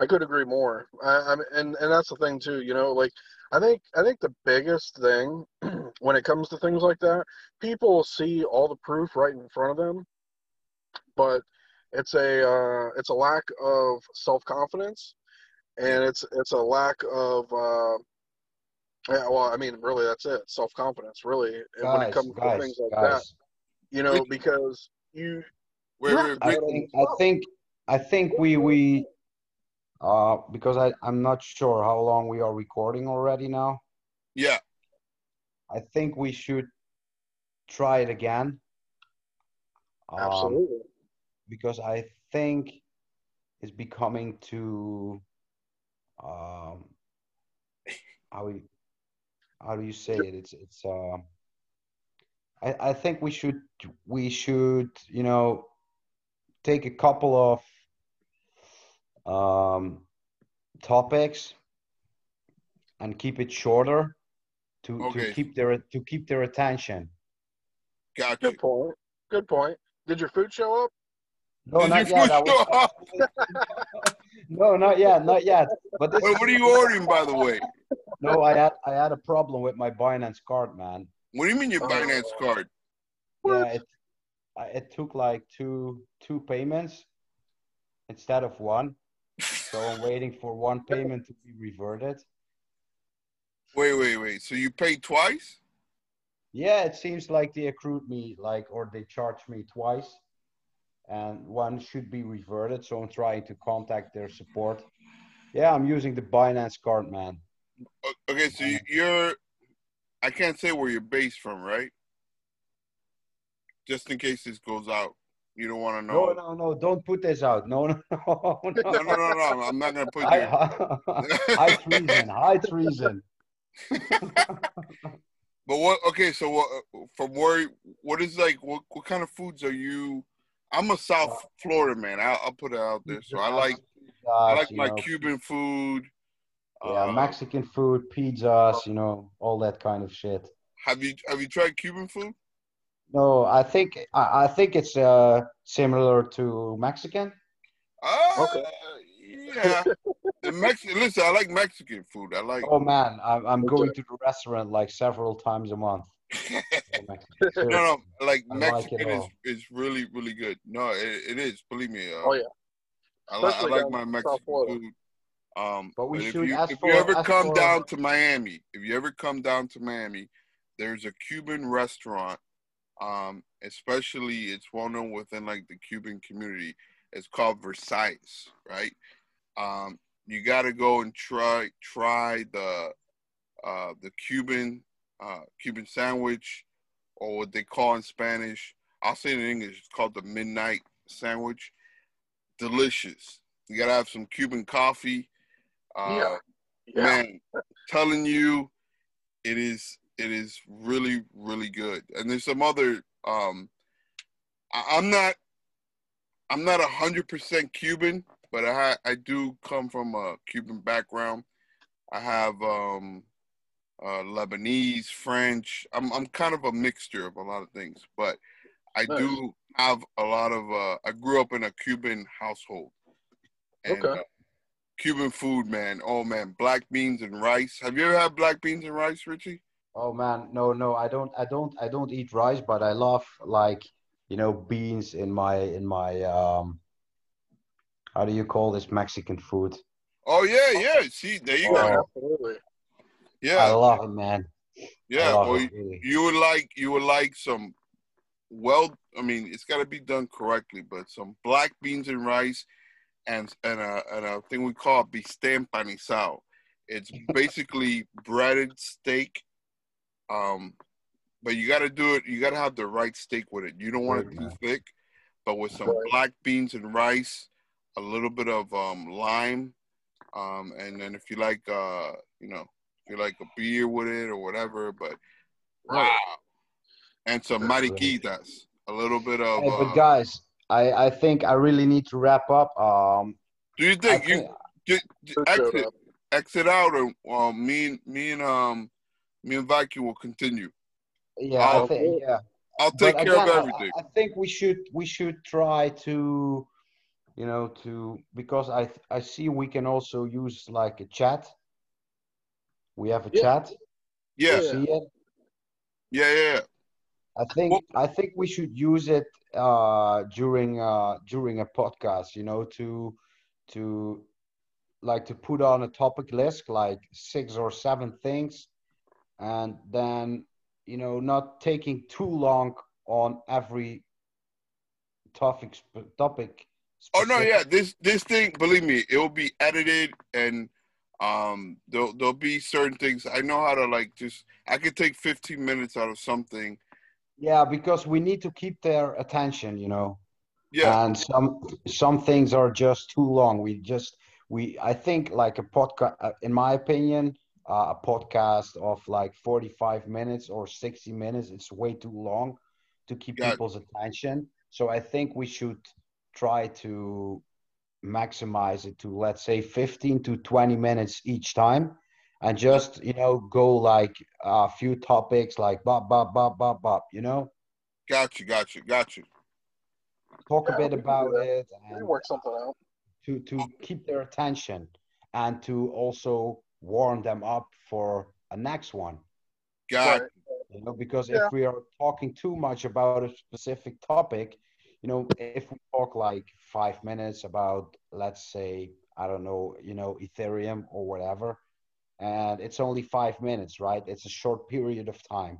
I could agree more. And that's the thing too, you know, like I think the biggest thing when it comes to things like that, people see all the proof right in front of them, but it's a lack of self-confidence, and it's a lack of, yeah, well, I mean, really that's it. Self-confidence really. Guys, when it comes to things like that, you know, because you, I think we because I'm not sure how long we are recording already now. Yeah. I think we should try it again. Absolutely. Because I think it's becoming too how do you say it? It's I think we should, you know, take a couple of topics and keep it shorter to keep their attention. Gotcha. Good point. Good point. Did your food show up? No, not yet. Not yet. But what are you ordering, by the way? No, I had a problem with my Binance card, man. What do you mean your Binance card? Yeah, it took like two payments instead of one. So I'm waiting for one payment to be reverted. Wait. So you paid twice? Yeah, it seems like they accrued me or they charged me twice, and one should be reverted. So I'm trying to contact their support. Yeah, I'm using the Binance card, man. Okay, so I can't say where you're based from, right? Just in case this goes out. You don't want to know. No. Don't put this out. No. I'm not going to put you. High treason. High treason. But what, okay, so what kind of foods are you? I'm a South Florida man. I'll put it out there. So I like my Cuban food. Yeah, Mexican food, pizzas, you know, all that kind of shit. Have you tried Cuban food? No, I think it's similar to Mexican. Okay. Yeah. Listen, I like Mexican food. Oh man, I'm going to the restaurant like several times a month. No, like Mexican is really, really good. No, it is. Believe me. Oh yeah. I like my Mexican food. But we should if you ever come down to Miami, there's a Cuban restaurant. Especially it's well known within like the Cuban community. It's called Versailles, right? You got to go and try the Cuban sandwich, or what they call in Spanish. I'll say it in English. It's called the midnight sandwich. Delicious. You got to have some Cuban coffee. Man, telling you, it is really, really good. And there's some other I'm not 100% Cuban, but I do come from a Cuban background. I have Lebanese, French. I'm kind of a mixture of a lot of things, but I do have a lot of. I grew up in a Cuban household. And, okay. Cuban food, man. Oh, man, black beans and rice. Have you ever had black beans and rice, Richie? Oh, man, no, I don't eat rice, but I love, like, you know, beans in my how do you call this, Mexican food? Oh, yeah, see, there you go. Absolutely. Yeah. I love it, man. Yeah, well, it, really. you would like some, well, I mean, it's got to be done correctly, but some black beans and rice. And a thing we call bistec empanizado. It's basically breaded steak, but you got to do it. You got to have the right steak with it. You don't want it too thick, but with some black beans and rice, a little bit of lime, and then if you like, you know, if you like a beer with it or whatever. But wow, and some mariquitas, a little bit of. Hey, but guys. I think I really need to wrap up. Do you think you exit out, and me and Viking will continue? Yeah, I think, yeah. I'll take care of everything. I think we should try to, you know, to, because I see we can also use like a chat. We have a chat. Yeah. You see it? Yeah. I think we should use it during a podcast, you know, to like to put on a topic list, like 6 or 7 things, and then, you know, not taking too long on every topic. Oh no, yeah, this thing, believe me, it will be edited, and there'll be certain things. I know how to, like, just I could take 15 minutes out of something. Yeah, because we need to keep their attention, you know. Yeah. And some things are just too long. I think like a podcast, in my opinion, a podcast of like 45 minutes or 60 minutes, it's way too long to keep people's attention. So I think we should try to maximize it to, let's say, 15 to 20 minutes each time. And just, you know, go like a few topics, like bop, you know? Got you. Talk a bit about it. And work something out. To keep their attention and to also warm them up for a next one. Got it. You know, because if we are talking too much about a specific topic, you know, if we talk like 5 minutes about, let's say, I don't know, you know, Ethereum or whatever, and it's only 5 minutes, right? It's a short period of time.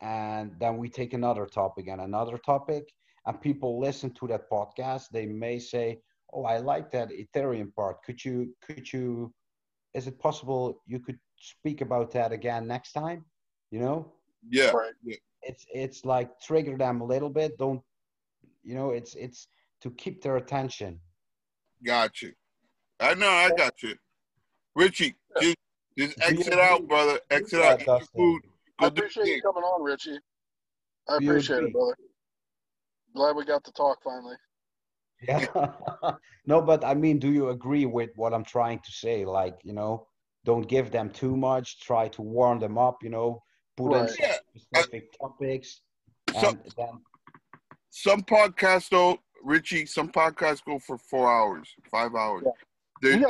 And then we take another topic and another topic, and people listen to that podcast. They may say, oh, I like that Ethereum part. Could you, is it possible you could speak about that again next time? You know? Yeah. It's like trigger them a little bit. Don't, you know, it's to keep their attention. Got you. I know, I got you. Richie, just exit out, brother. Exit out. Eat food. I appreciate you coming on, Richie. I appreciate it, brother. Glad we got to talk finally. Yeah. No, but I mean, do you agree with what I'm trying to say? Like, you know, don't give them too much. Try to warm them up, you know. Put in specific topics. Some podcasts, though, Richie, some podcasts go for 4 hours, 5 hours. Yeah.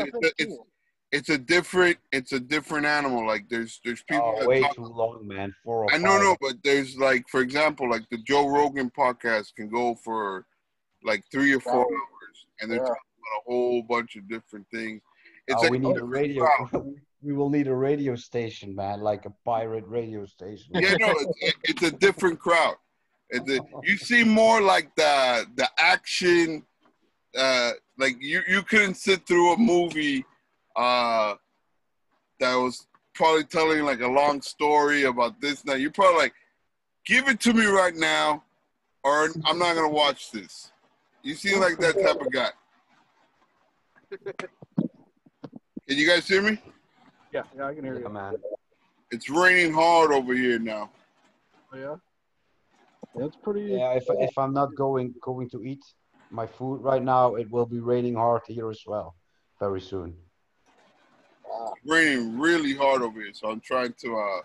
It's a different animal. Like there's people. Oh, way too long, man. 4 or 5. I know, but there's like, for example, like the Joe Rogan podcast can go for like 3 or 4 hours, and they're talking about a whole bunch of different things. It's like we need a radio. We will need a radio station, man, like a pirate radio station. Yeah, no, it's a different crowd. You see more like the action. Like you couldn't sit through a movie. That was probably telling like a long story about this. Now you're probably like, give it to me right now, or I'm not gonna watch this. You seem like that type of guy. Can you guys hear me? Yeah, I can hear you, man. It's raining hard over here now. Oh yeah. That's pretty. Yeah, if I'm not going to eat my food right now, it will be raining hard here as well, very soon. Raining really hard over here, so I'm trying to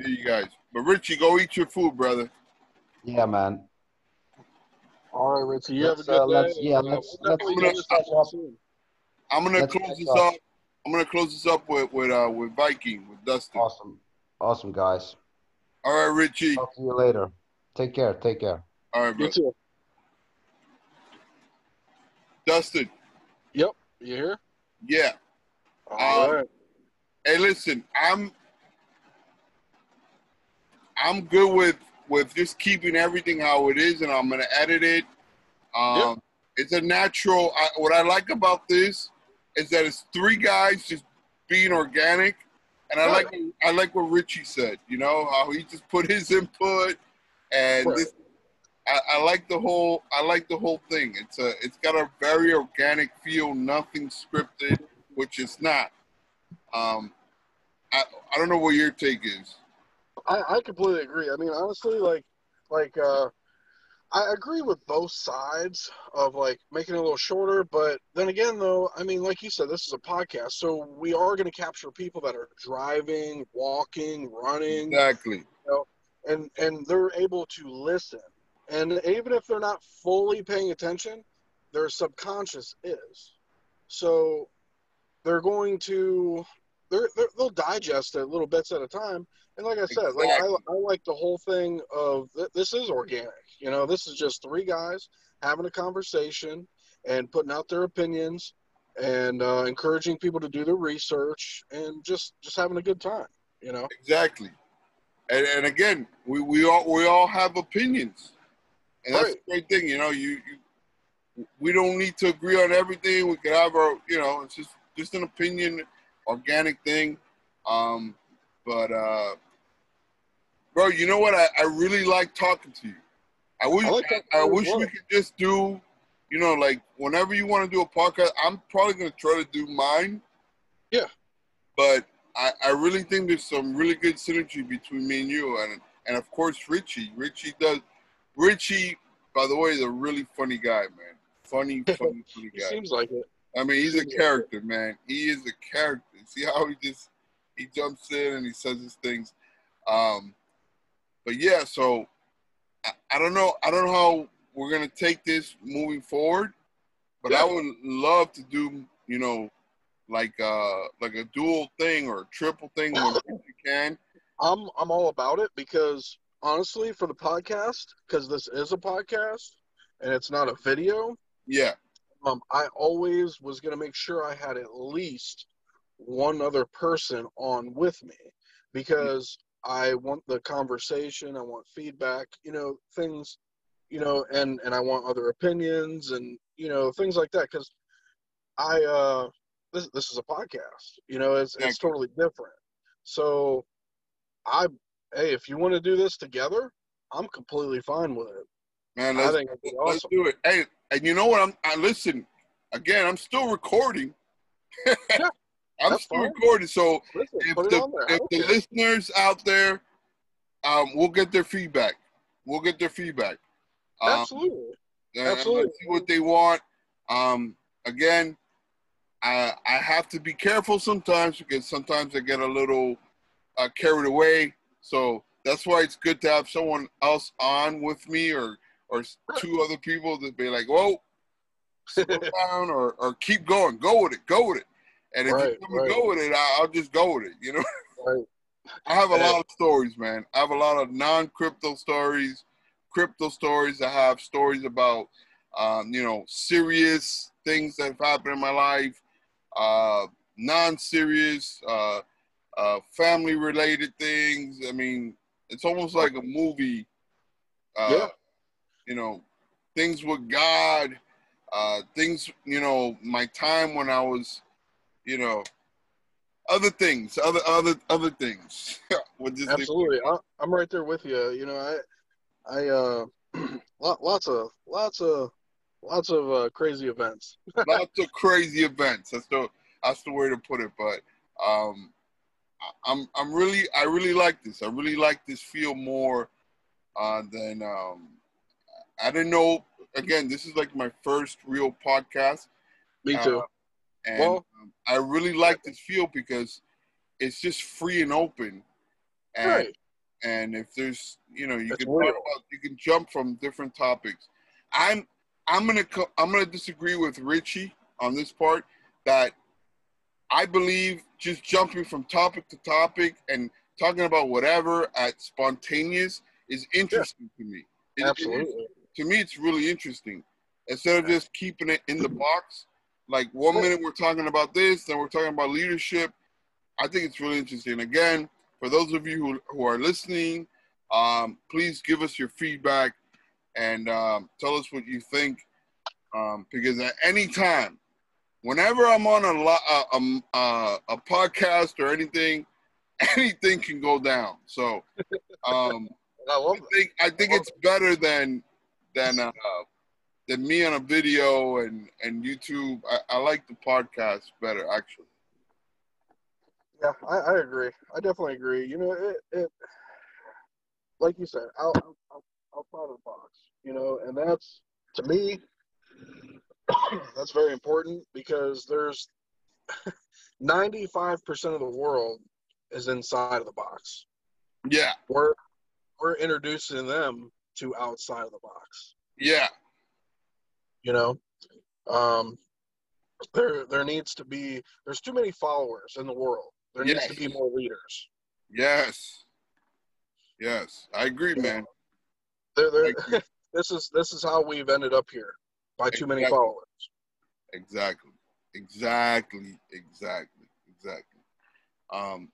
see you guys. But Richie, go eat your food, brother. Yeah, man. All right, Richie. You have a good day. I'm gonna close this up with Viking, with Dustin. Awesome, awesome guys. All right, Richie. Talk to you later. Take care. Take care. All right, brother. You too. Dustin. Yep. You here? Yeah. All right. Hey, listen, I'm good with just keeping everything how it is, and I'm gonna edit it. Yep. It's a natural. What I like about this is that it's three guys just being organic, and I like what Richie said. You know how he just put his input, and I like the whole. I like the whole thing. It's got a very organic feel. Nothing scripted, which it's not. I don't know what your take is. I completely agree. I mean, honestly, I agree with both sides of, like, making it a little shorter. But then again, though, I mean, like you said, this is a podcast. So we are going to capture people that are driving, walking, running. Exactly. You know, and they're able to listen. And even if they're not fully paying attention, their subconscious is. So they're going to they'll digest it little bits at a time. And like I said, I like the whole thing of this is organic. You know, this is just three guys having a conversation and putting out their opinions and encouraging people to do their research and just having a good time, you know? Exactly. And again, we all have opinions. And that's the great thing, you know, we don't need to agree on everything. We could have our, you know, it's just an opinion, organic thing. But bro, you know what? I really like talking to you. I wish we could just do, you know, like whenever you want to do a podcast, I'm probably going to try to do mine. Yeah. But I really think there's some really good synergy between me and you. And of course, Richie. Richie, by the way, is a really funny guy, man. Funny guy. He seems like it. I mean, he's a character, man. He is a character. See how he jumps in and he says his things. But yeah, so I don't know how we're going to take this moving forward, but yeah. I would love to do, you know, like a dual thing or a triple thing when you can. I'm all about it because honestly, for the podcast, because this is a podcast and it's not a video. Yeah. I always was going to make sure I had at least one other person on with me because I want the conversation, I want feedback, you know, things, you know, and I want other opinions and, you know, things like that. Cause this is a podcast, you know, it's totally different. So hey, if you want to do this together, I'm completely fine with it. Man, let's do it. Hey, and you know what? Listen, again, I'm still recording. Yeah, I'm still recording. So listen, if the listeners out there, we'll get their feedback. We'll get their feedback. Absolutely. Absolutely. Let's see what they want. Again, I have to be careful sometimes because sometimes I get a little carried away. So that's why it's good to have someone else on with me or two other people that be like, whoa, slow down or keep going. Go with it. And if you come and go with it, I'll just go with it, you know? Right. I have a lot of stories, man. I have a lot of non-crypto stories, crypto stories. I have stories about, you know, serious things that have happened in my life, non-serious, family-related things. I mean, it's almost like a movie. You know, things with God, things, you know, my time when I was, you know, other things. Absolutely. I'm right there with you. You know, lots of crazy events. Lots of crazy events. That's the way to put it. But, I really like this. I really like this feel more. Then I don't know. Again, this is like my first real podcast. Me too. And well, I really like this field because it's just free and open. And, right. And if there's, you know, you can talk about, you can jump from different topics. I'm gonna disagree with Richie on this part that I believe just jumping from topic to topic and talking about whatever at spontaneous is interesting to me. Absolutely. To me, it's really interesting. Instead of just keeping it in the box, like 1 minute we're talking about this, then we're talking about leadership. I think it's really interesting. Again, for those of you who are listening, please give us your feedback and tell us what you think. Because at any time, whenever I'm on a podcast or anything can go down. So I think it's better than me on a video and YouTube. I like the podcast better, actually. Yeah, I agree. I definitely agree. You know, it like you said, outside of the box, you know, and that's, to me, that's very important because there's 95% of the world is inside of the box. Yeah. We're introducing them to outside of the box. Yeah. You know, there needs to be, there's too many followers in the world. There needs to be more leaders. Yes. Yes. I agree, man. I agree. This is how we've ended up here, by too many followers. Exactly.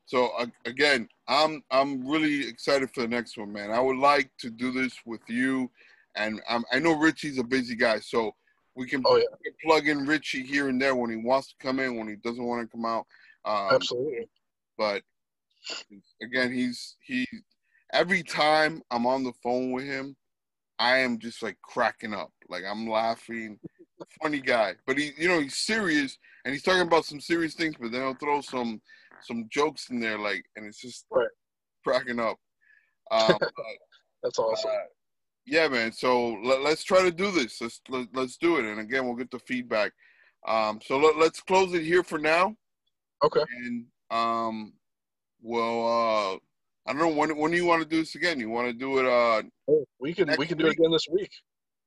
So again, I'm really excited for the next one, man. I would like to do this with you, and I know Richie's a busy guy, so we can plug in Richie here and there when he wants to come in, when he doesn't want to come out. Absolutely. But again, he every time I'm on the phone with him, I am just like cracking up, like I'm laughing. Funny guy, but he, you know, he's serious and he's talking about some serious things, but then he'll throw some jokes in there, like, and it's just cracking up. That's awesome. Yeah, man. So let's try to do this. Let's do it. And again, we'll get the feedback. So let's close it here for now. Okay. And well, I don't know when do you want to do this again? You want to do it? We can do it again this week.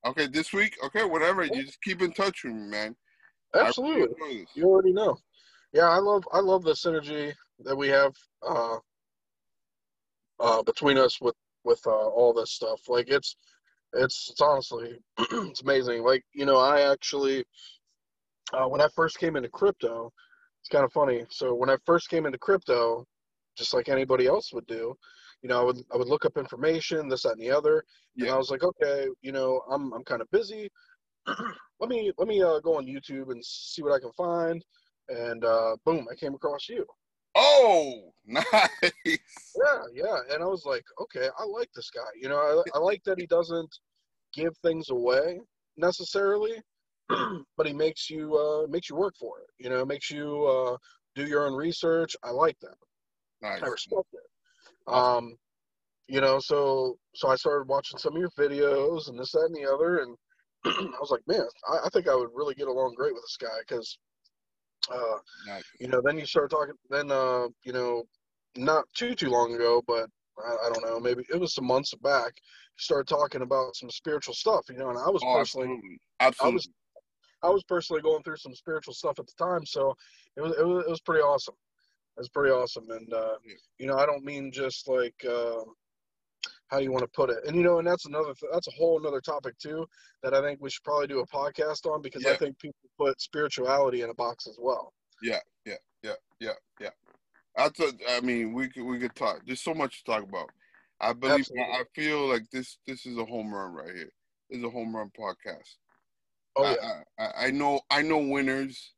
Okay, this week. Okay, whatever. You just keep in touch with me, man. Absolutely. Really, you already know. Yeah, I love the synergy that we have between us with all this stuff. Like it's honestly it's amazing. Like, you know, I actually when I first came into crypto, it's kind of funny. So when I first came into crypto, just like anybody else would do, you know, I would look up information, this, that, and the other, and I was like, okay, you know, I'm kind of busy. let me go on YouTube and see what I can find, and boom, I came across you. Oh, nice. Yeah, and I was like, okay, I like this guy. You know, I like that he doesn't give things away necessarily, but he makes you work for it. You know, makes you do your own research. I like that. Nice. I respect it. You know, so I started watching some of your videos and this, that, and the other, and I was like, man, I think I would really get along great with this guy, because, nice. You know, then you start talking, then, you know, not too long ago, but I don't know, maybe it was some months back, you started talking about some spiritual stuff, you know, and I was personally, I was personally going through some spiritual stuff at the time, so it was pretty awesome. That's pretty awesome. And, you know, I don't mean just like, how do you want to put it? And, you know, and that's a whole another topic too, that I think we should probably do a podcast on, because I think people put spirituality in a box as well. Yeah. We could talk. There's so much to talk about. I believe, absolutely. I feel like this is a home run right here. This is a home run podcast. Oh, yeah. I know winners.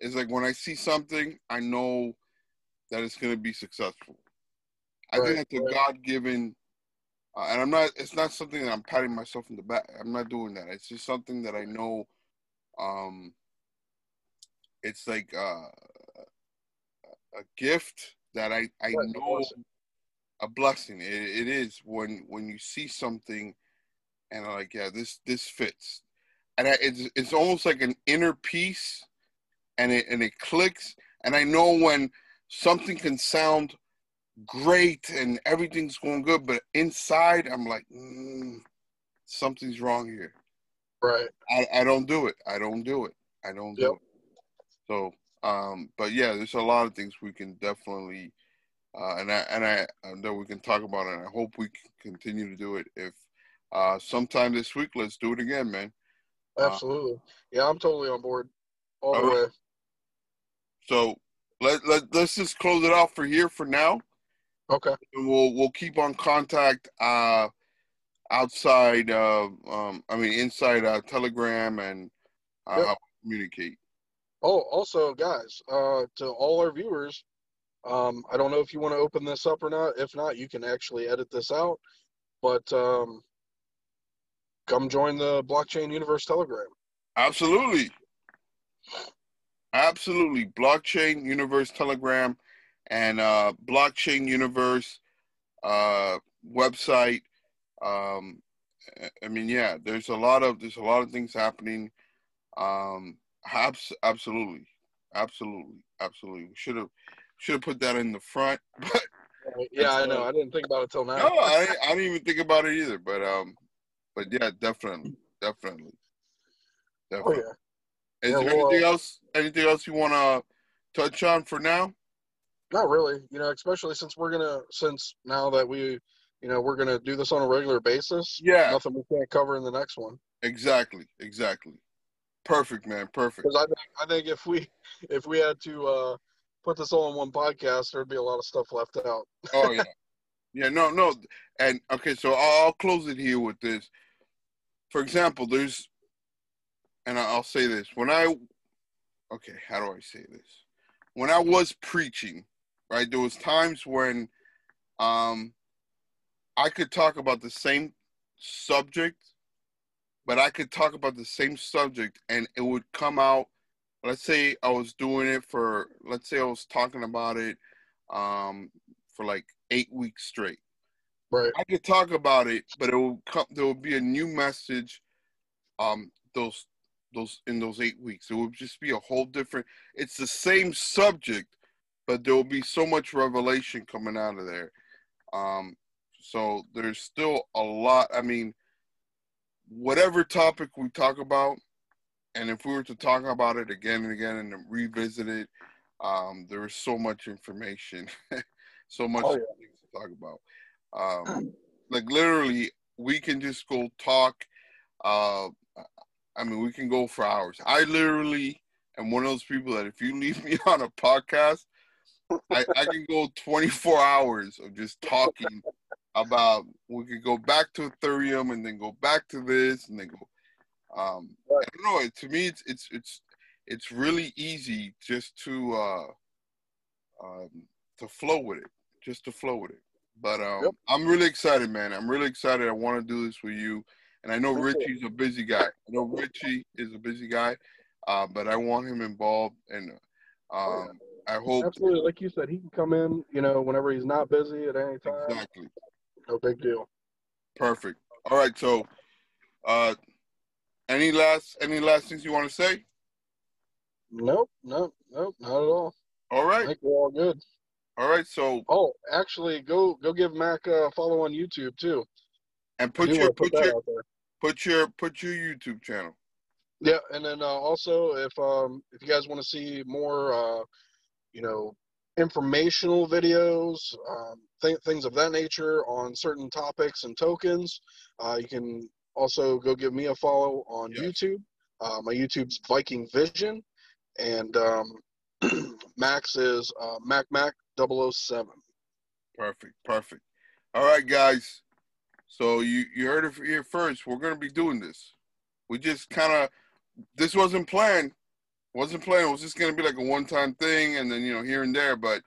It's like when I see something, I know that it's going to be successful. I think that's a God-given, and I'm not. It's not something that I'm patting myself in the back. I'm not doing that. It's just something that I know. It's like a gift that I know a blessing. It is when you see something and are like, yeah, this fits. And it's almost like an inner peace, and it clicks. And I know when something can sound great and everything's going good, but inside I'm like, something's wrong here. Right. I don't do it. I don't do it. So, but yeah, there's a lot of things we can definitely, and I know we can talk about it. And I hope we can continue to do it. If sometime this week, let's do it again, man. Absolutely. Yeah, I'm totally on board all the way. So let's just close it off for here for now. Okay. And we'll keep on contact outside inside Telegram and how we communicate. Oh, also guys, to all our viewers, I don't know if you want to open this up or not. If not, you can actually edit this out, but come join the Blockchain Universe Telegram. Absolutely. Absolutely. Blockchain Universe Telegram and Blockchain Universe website. There's a lot of things happening. Absolutely. Should have put that in the front. But yeah, I know. I didn't think about it till now. No, I didn't even think about it either. But yeah, definitely. Oh, yeah. Is there anything else? Anything else you want to touch on for now? Not really. You know, especially since we're gonna do this on a regular basis. Yeah. Nothing we can't cover in the next one. Exactly. Perfect, man. Perfect. Because I think if we had to put this all in one podcast, there'd be a lot of stuff left out. Oh yeah. Yeah. No. And okay, so I'll close it here with this. For example, I'll say this. How do I say this? When I was preaching, right, there was times when I could talk about the same subject, and it would come out, let's say I was talking about it for like 8 weeks straight. Right. I could talk about it, but it would come. There would be a new message. Those in those 8 weeks, it would just be a whole different. It's the same subject, but there will be so much revelation coming out of there. So there's still a lot. I mean, whatever topic we talk about, and if we were to talk about it again and again and revisit it, there is so much information, so much things to talk about. Like literally we can just go talk. We can go for hours. I literally am one of those people that if you leave me on a podcast, I can go 24 hours of just talking about, we could go back to Ethereum and then go back to this and then go, I don't know. To me, it's really easy just to flow with it, But I'm really excited, man. I want to do this with you. And I know Richie's a busy guy. But I want him involved. And I hope. Absolutely. Like you said, he can come in, whenever he's not busy at any time. Exactly. No big deal. Perfect. All right. So any last things you want to say? Nope. Not at all. All right. I think we're all good. All right, so... Oh, actually, go give Mac a follow on YouTube, too. And put your YouTube channel. Yeah, and then also, if you guys want to see more, informational videos, things of that nature on certain topics and tokens, you can also go give me a follow on YouTube. My YouTube's Viking Vision, and Mac's is Mac 007. Perfect. All right, guys. So you heard it here first. We're going to be doing this. We just kind of, this wasn't planned. It was just going to be like a one-time thing and then, here and there. But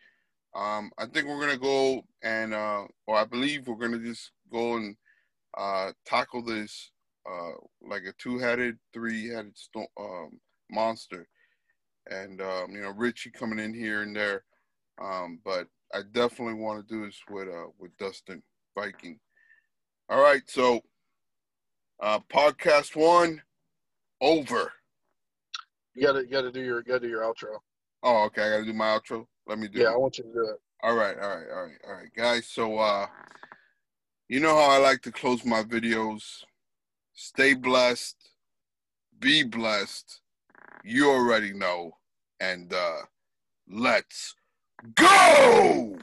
I think we're going to go and, I believe we're going to just go and tackle this like a two-headed, three-headed monster. And Richie coming in here and there. But I definitely want to do this with Dustin Viking. All right, so podcast one over. You gotta do your outro. Oh, okay. I gotta do my outro. Let me do. Yeah, I want you to do it. All right, guys. So, you know how I like to close my videos. Stay blessed. Be blessed. You already know. And let's go!